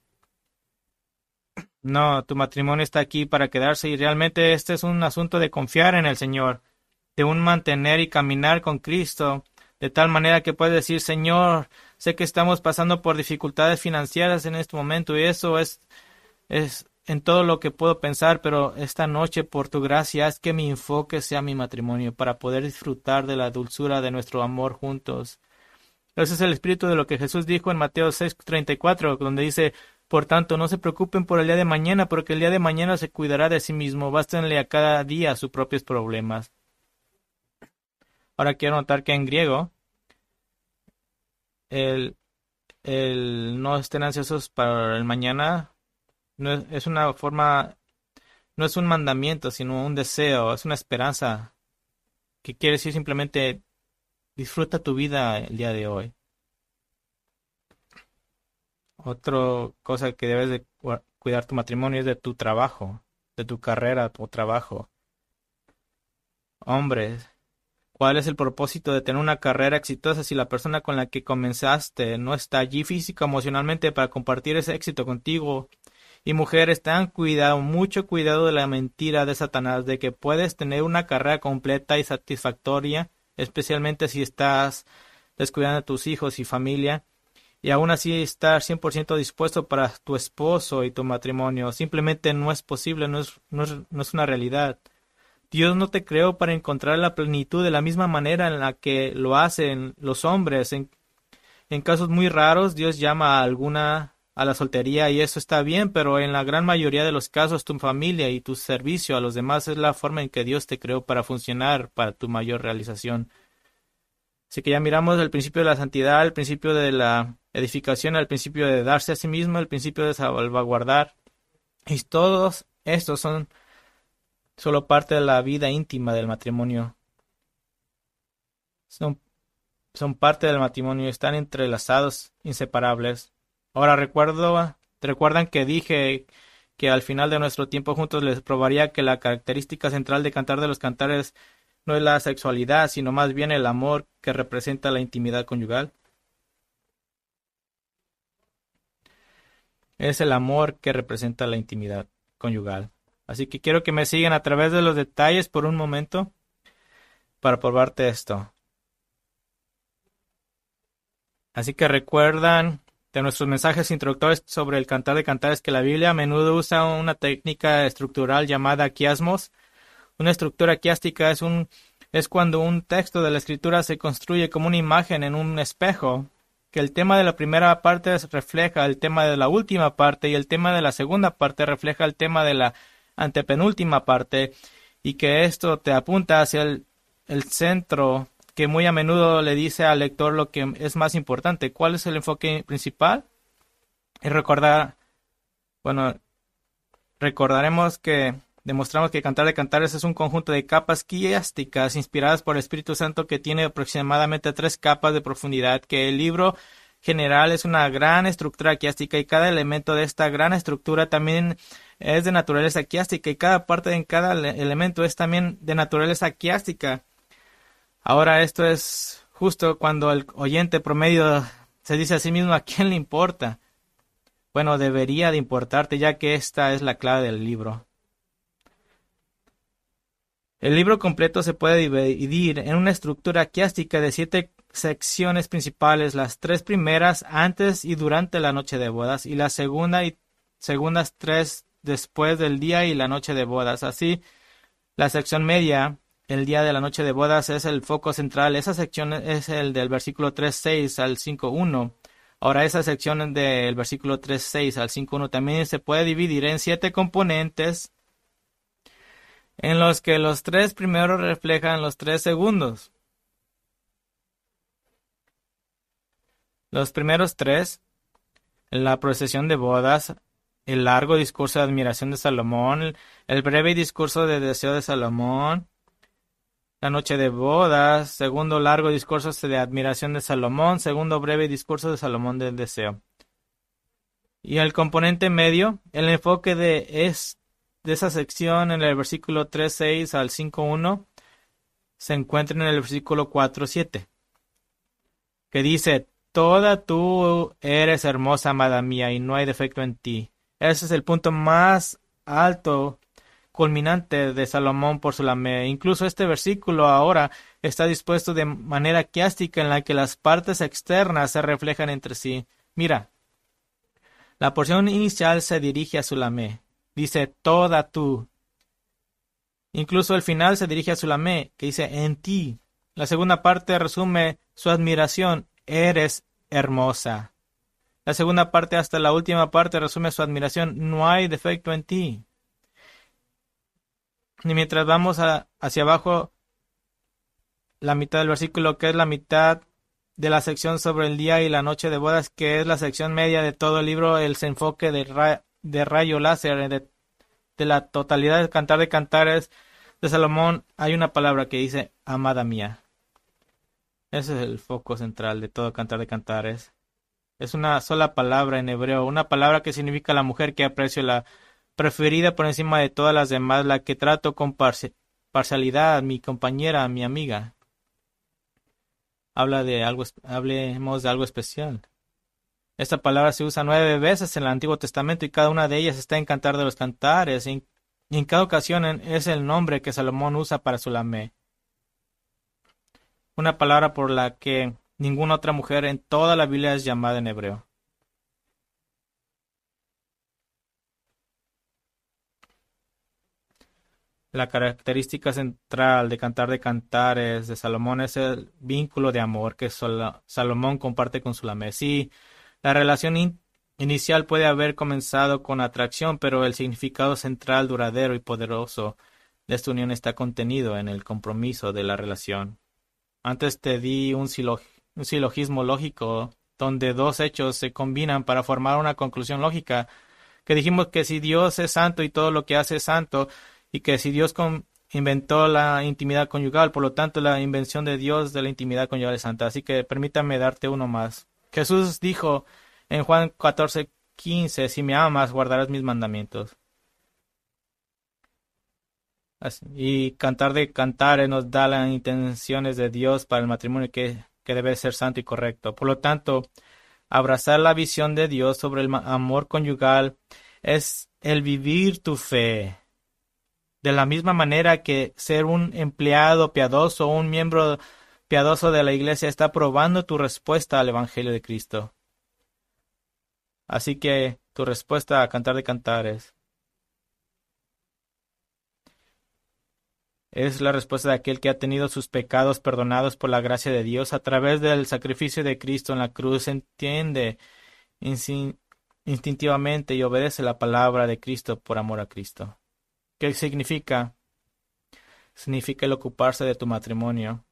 No, tu matrimonio está aquí para quedarse y realmente este es un asunto de confiar en el Señor, de un mantener y caminar con Cristo, de tal manera que puedes decir, Señor, sé que estamos pasando por dificultades financieras en este momento y eso es... es en todo lo que puedo pensar, pero esta noche, por tu gracia, haz que mi enfoque sea mi matrimonio, para poder disfrutar de la dulzura de nuestro amor juntos. Ese es el espíritu de lo que Jesús dijo en Mateo seis, treinta y cuatro, donde dice, por tanto, no se preocupen por el día de mañana, porque el día de mañana se cuidará de sí mismo, bástenle a cada día sus propios problemas. Ahora quiero notar que en griego, el, el no estén ansiosos para el mañana, no es una forma, no es un mandamiento, sino un deseo, es una esperanza que quiere decir simplemente disfruta tu vida el día de hoy. Otra cosa que debes de cuidar tu matrimonio es de tu trabajo, de tu carrera, tu trabajo. Hombres, ¿cuál es el propósito de tener una carrera exitosa si la persona con la que comenzaste no está allí física o emocionalmente para compartir ese éxito contigo? Y mujeres, ten cuidado, mucho cuidado de la mentira de Satanás, de que puedes tener una carrera completa y satisfactoria, especialmente si estás descuidando a tus hijos y familia, y aún así estar cien por ciento dispuesto para tu esposo y tu matrimonio. Simplemente no es posible, no es, no es, no es una realidad. Dios no te creó para encontrar la plenitud de la misma manera en la que lo hacen los hombres. En, en casos muy raros, Dios llama a alguna... a la soltería y eso está bien, pero en la gran mayoría de los casos tu familia y tu servicio a los demás es la forma en que Dios te creó para funcionar, para tu mayor realización. Así que ya miramos el principio de la santidad, el principio de la edificación, el principio de darse a sí mismo, el principio de salvaguardar. Y todos estos son solo parte de la vida íntima del matrimonio. Son, son parte del matrimonio, están entrelazados, inseparables. Ahora recuerdo, recuerdan que dije que al final de nuestro tiempo juntos les probaría que la característica central de Cantar de los Cantares no es la sexualidad, sino más bien el amor que representa la intimidad conyugal. Es el amor que representa la intimidad conyugal. Así que quiero que me sigan a través de los detalles por un momento para probarte esto. Así que recuerdan... de nuestros mensajes introductores sobre el Cantar de Cantares que la Biblia a menudo usa una técnica estructural llamada quiasmos. Una estructura quiástica es, un, es cuando un texto de la Escritura se construye como una imagen en un espejo, que el tema de la primera parte refleja el tema de la última parte y el tema de la segunda parte refleja el tema de la antepenúltima parte y que esto te apunta hacia el, el centro que muy a menudo le dice al lector lo que es más importante. ¿Cuál es el enfoque principal? Y recordar, bueno, recordaremos que demostramos que Cantar de Cantares es un conjunto de capas quiásticas inspiradas por el Espíritu Santo que tiene aproximadamente tres capas de profundidad, que el libro general es una gran estructura quiástica y cada elemento de esta gran estructura también es de naturaleza quiástica y cada parte en cada elemento es también de naturaleza quiástica. Ahora, esto es justo cuando el oyente promedio se dice a sí mismo, ¿a quién le importa? Bueno, debería de importarte, ya que esta es la clave del libro. El libro completo se puede dividir en una estructura quiástica de siete secciones principales, las tres primeras antes y durante la noche de bodas, y la segunda y segundas tres después del día y la noche de bodas. Así, la sección media... el día de la noche de bodas es el foco central. Esa sección es el del versículo tres seis al cinco uno. Ahora, esa sección del versículo tres seis al cinco uno también se puede dividir en siete componentes en los que los tres primeros reflejan los tres segundos. Los primeros tres, la procesión de bodas, el largo discurso de admiración de Salomón, el breve discurso de deseo de Salomón, la noche de bodas, segundo largo discurso de admiración de Salomón, segundo breve discurso de Salomón del deseo. Y el componente medio, el enfoque de, es, de esa sección en el versículo tres seis al cinco uno se encuentra en el versículo cuatro siete, que dice: toda tú eres hermosa, amada mía, y no hay defecto en ti. Ese es el punto más alto, culminante de Salomón por Sulamé. Incluso este versículo ahora está dispuesto de manera quiástica en la que las partes externas se reflejan entre sí. Mira, la porción inicial se dirige a Sulamé. Dice: toda tú. Incluso el final se dirige a Sulamé, que dice: en ti. La segunda parte resume su admiración: eres hermosa. La segunda parte hasta la última parte resume su admiración: no hay defecto en ti. Y mientras vamos a, hacia abajo, la mitad del versículo, que es la mitad de la sección sobre el día y la noche de bodas, que es la sección media de todo el libro, el enfoque de, ra, de rayo láser, de, de la totalidad del Cantar de Cantares de Salomón, hay una palabra que dice: amada mía. Ese es el foco central de todo Cantar de Cantares. Es una sola palabra en hebreo, una palabra que significa la mujer que aprecio, la preferida por encima de todas las demás, la que trato con parcialidad, mi compañera, mi amiga. Habla de algo, hablemos de algo especial. Esta palabra se usa nueve veces en el Antiguo Testamento y cada una de ellas está en Cantar de los Cantares. Y en cada ocasión es el nombre que Salomón usa para Sulamé. Una palabra por la que ninguna otra mujer en toda la Biblia es llamada en hebreo. La característica central de Cantar de Cantares de Salomón es el vínculo de amor que Salomón comparte con Sulamé. Sí, la relación in- inicial puede haber comenzado con atracción, pero el significado central, duradero y poderoso de esta unión está contenido en el compromiso de la relación. Antes te di un, silo- un silogismo lógico donde dos hechos se combinan para formar una conclusión lógica, que dijimos que si Dios es santo y todo lo que hace es santo, y que si Dios con, inventó la intimidad conyugal, por lo tanto la invención de Dios de la intimidad conyugal es santa. Así que permítame darte uno más. Jesús dijo en Juan catorce quince, si me amas, guardarás mis mandamientos. Así, y Cantar de Cantares nos da las intenciones de Dios para el matrimonio que, que debe ser santo y correcto. Por lo tanto, abrazar la visión de Dios sobre el amor conyugal es el vivir tu fe. De la misma manera que ser un empleado piadoso o un miembro piadoso de la iglesia está probando tu respuesta al Evangelio de Cristo. Así que tu respuesta a Cantar de Cantares es la respuesta de aquel que ha tenido sus pecados perdonados por la gracia de Dios a través del sacrificio de Cristo en la cruz. Entiende instintivamente y obedece la palabra de Cristo por amor a Cristo. ¿Qué significa? Significa el ocuparse de tu matrimonio.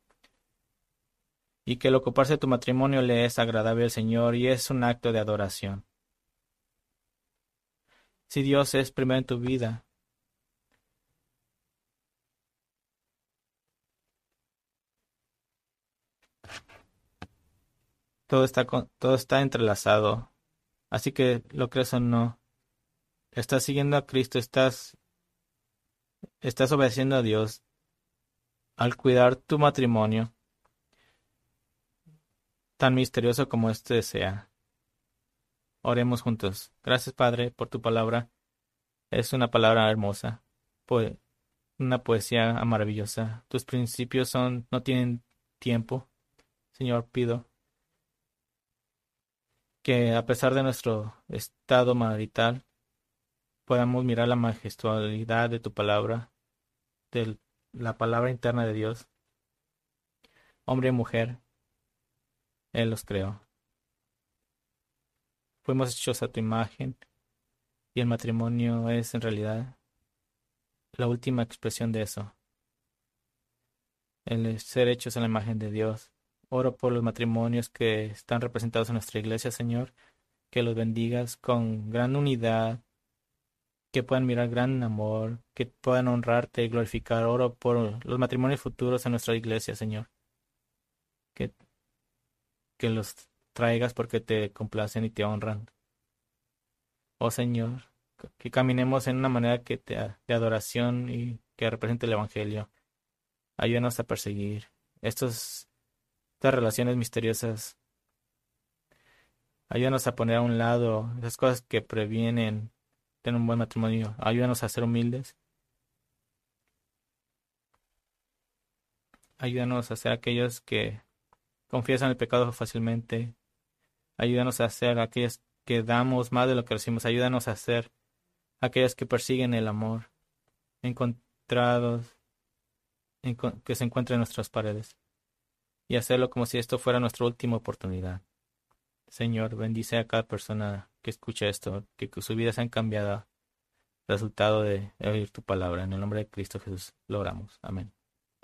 Y que el ocuparse de tu matrimonio le es agradable al Señor y es un acto de adoración. Si Dios es primero en tu vida, todo está, todo está entrelazado. Así que lo crees o no, estás siguiendo a Cristo, estás... Estás obedeciendo a Dios al cuidar tu matrimonio, tan misterioso como este sea. Oremos juntos. Gracias, Padre, por tu palabra. Es una palabra hermosa, po- una poesía maravillosa. Tus principios son, no tienen tiempo. Señor, pido que a pesar de nuestro estado marital, podamos mirar la majestuosidad de tu palabra, de la palabra interna de Dios. Hombre y mujer, Él los creó. Fuimos hechos a tu imagen y el matrimonio es en realidad la última expresión de eso. El ser hechos en la imagen de Dios. Oro por los matrimonios que están representados en nuestra iglesia, Señor, que los bendigas con gran unidad, que puedan mirar gran amor, que puedan honrarte y glorificar. Oro por los matrimonios futuros en nuestra iglesia, Señor. Que, que los traigas porque te complacen y te honran. Oh, Señor, que caminemos en una manera que te, de adoración y que represente el Evangelio. Ayúdanos a perseguir estos, estas relaciones misteriosas. Ayúdanos a poner a un lado esas cosas que previenen tener un buen matrimonio. Ayúdanos a ser humildes. Ayúdanos a ser aquellos que confiesan el pecado fácilmente. Ayúdanos a ser aquellos que damos más de lo que recibimos. Ayúdanos a ser aquellos que persiguen el amor. Encontrados, encon- que se encuentren en nuestras paredes. Y hacerlo como si esto fuera nuestra última oportunidad. Señor, bendice a cada persona que escucha esto, que sus vidas sean cambiadas, resultado de oír tu palabra. En el nombre de Cristo Jesús lo oramos. Amén.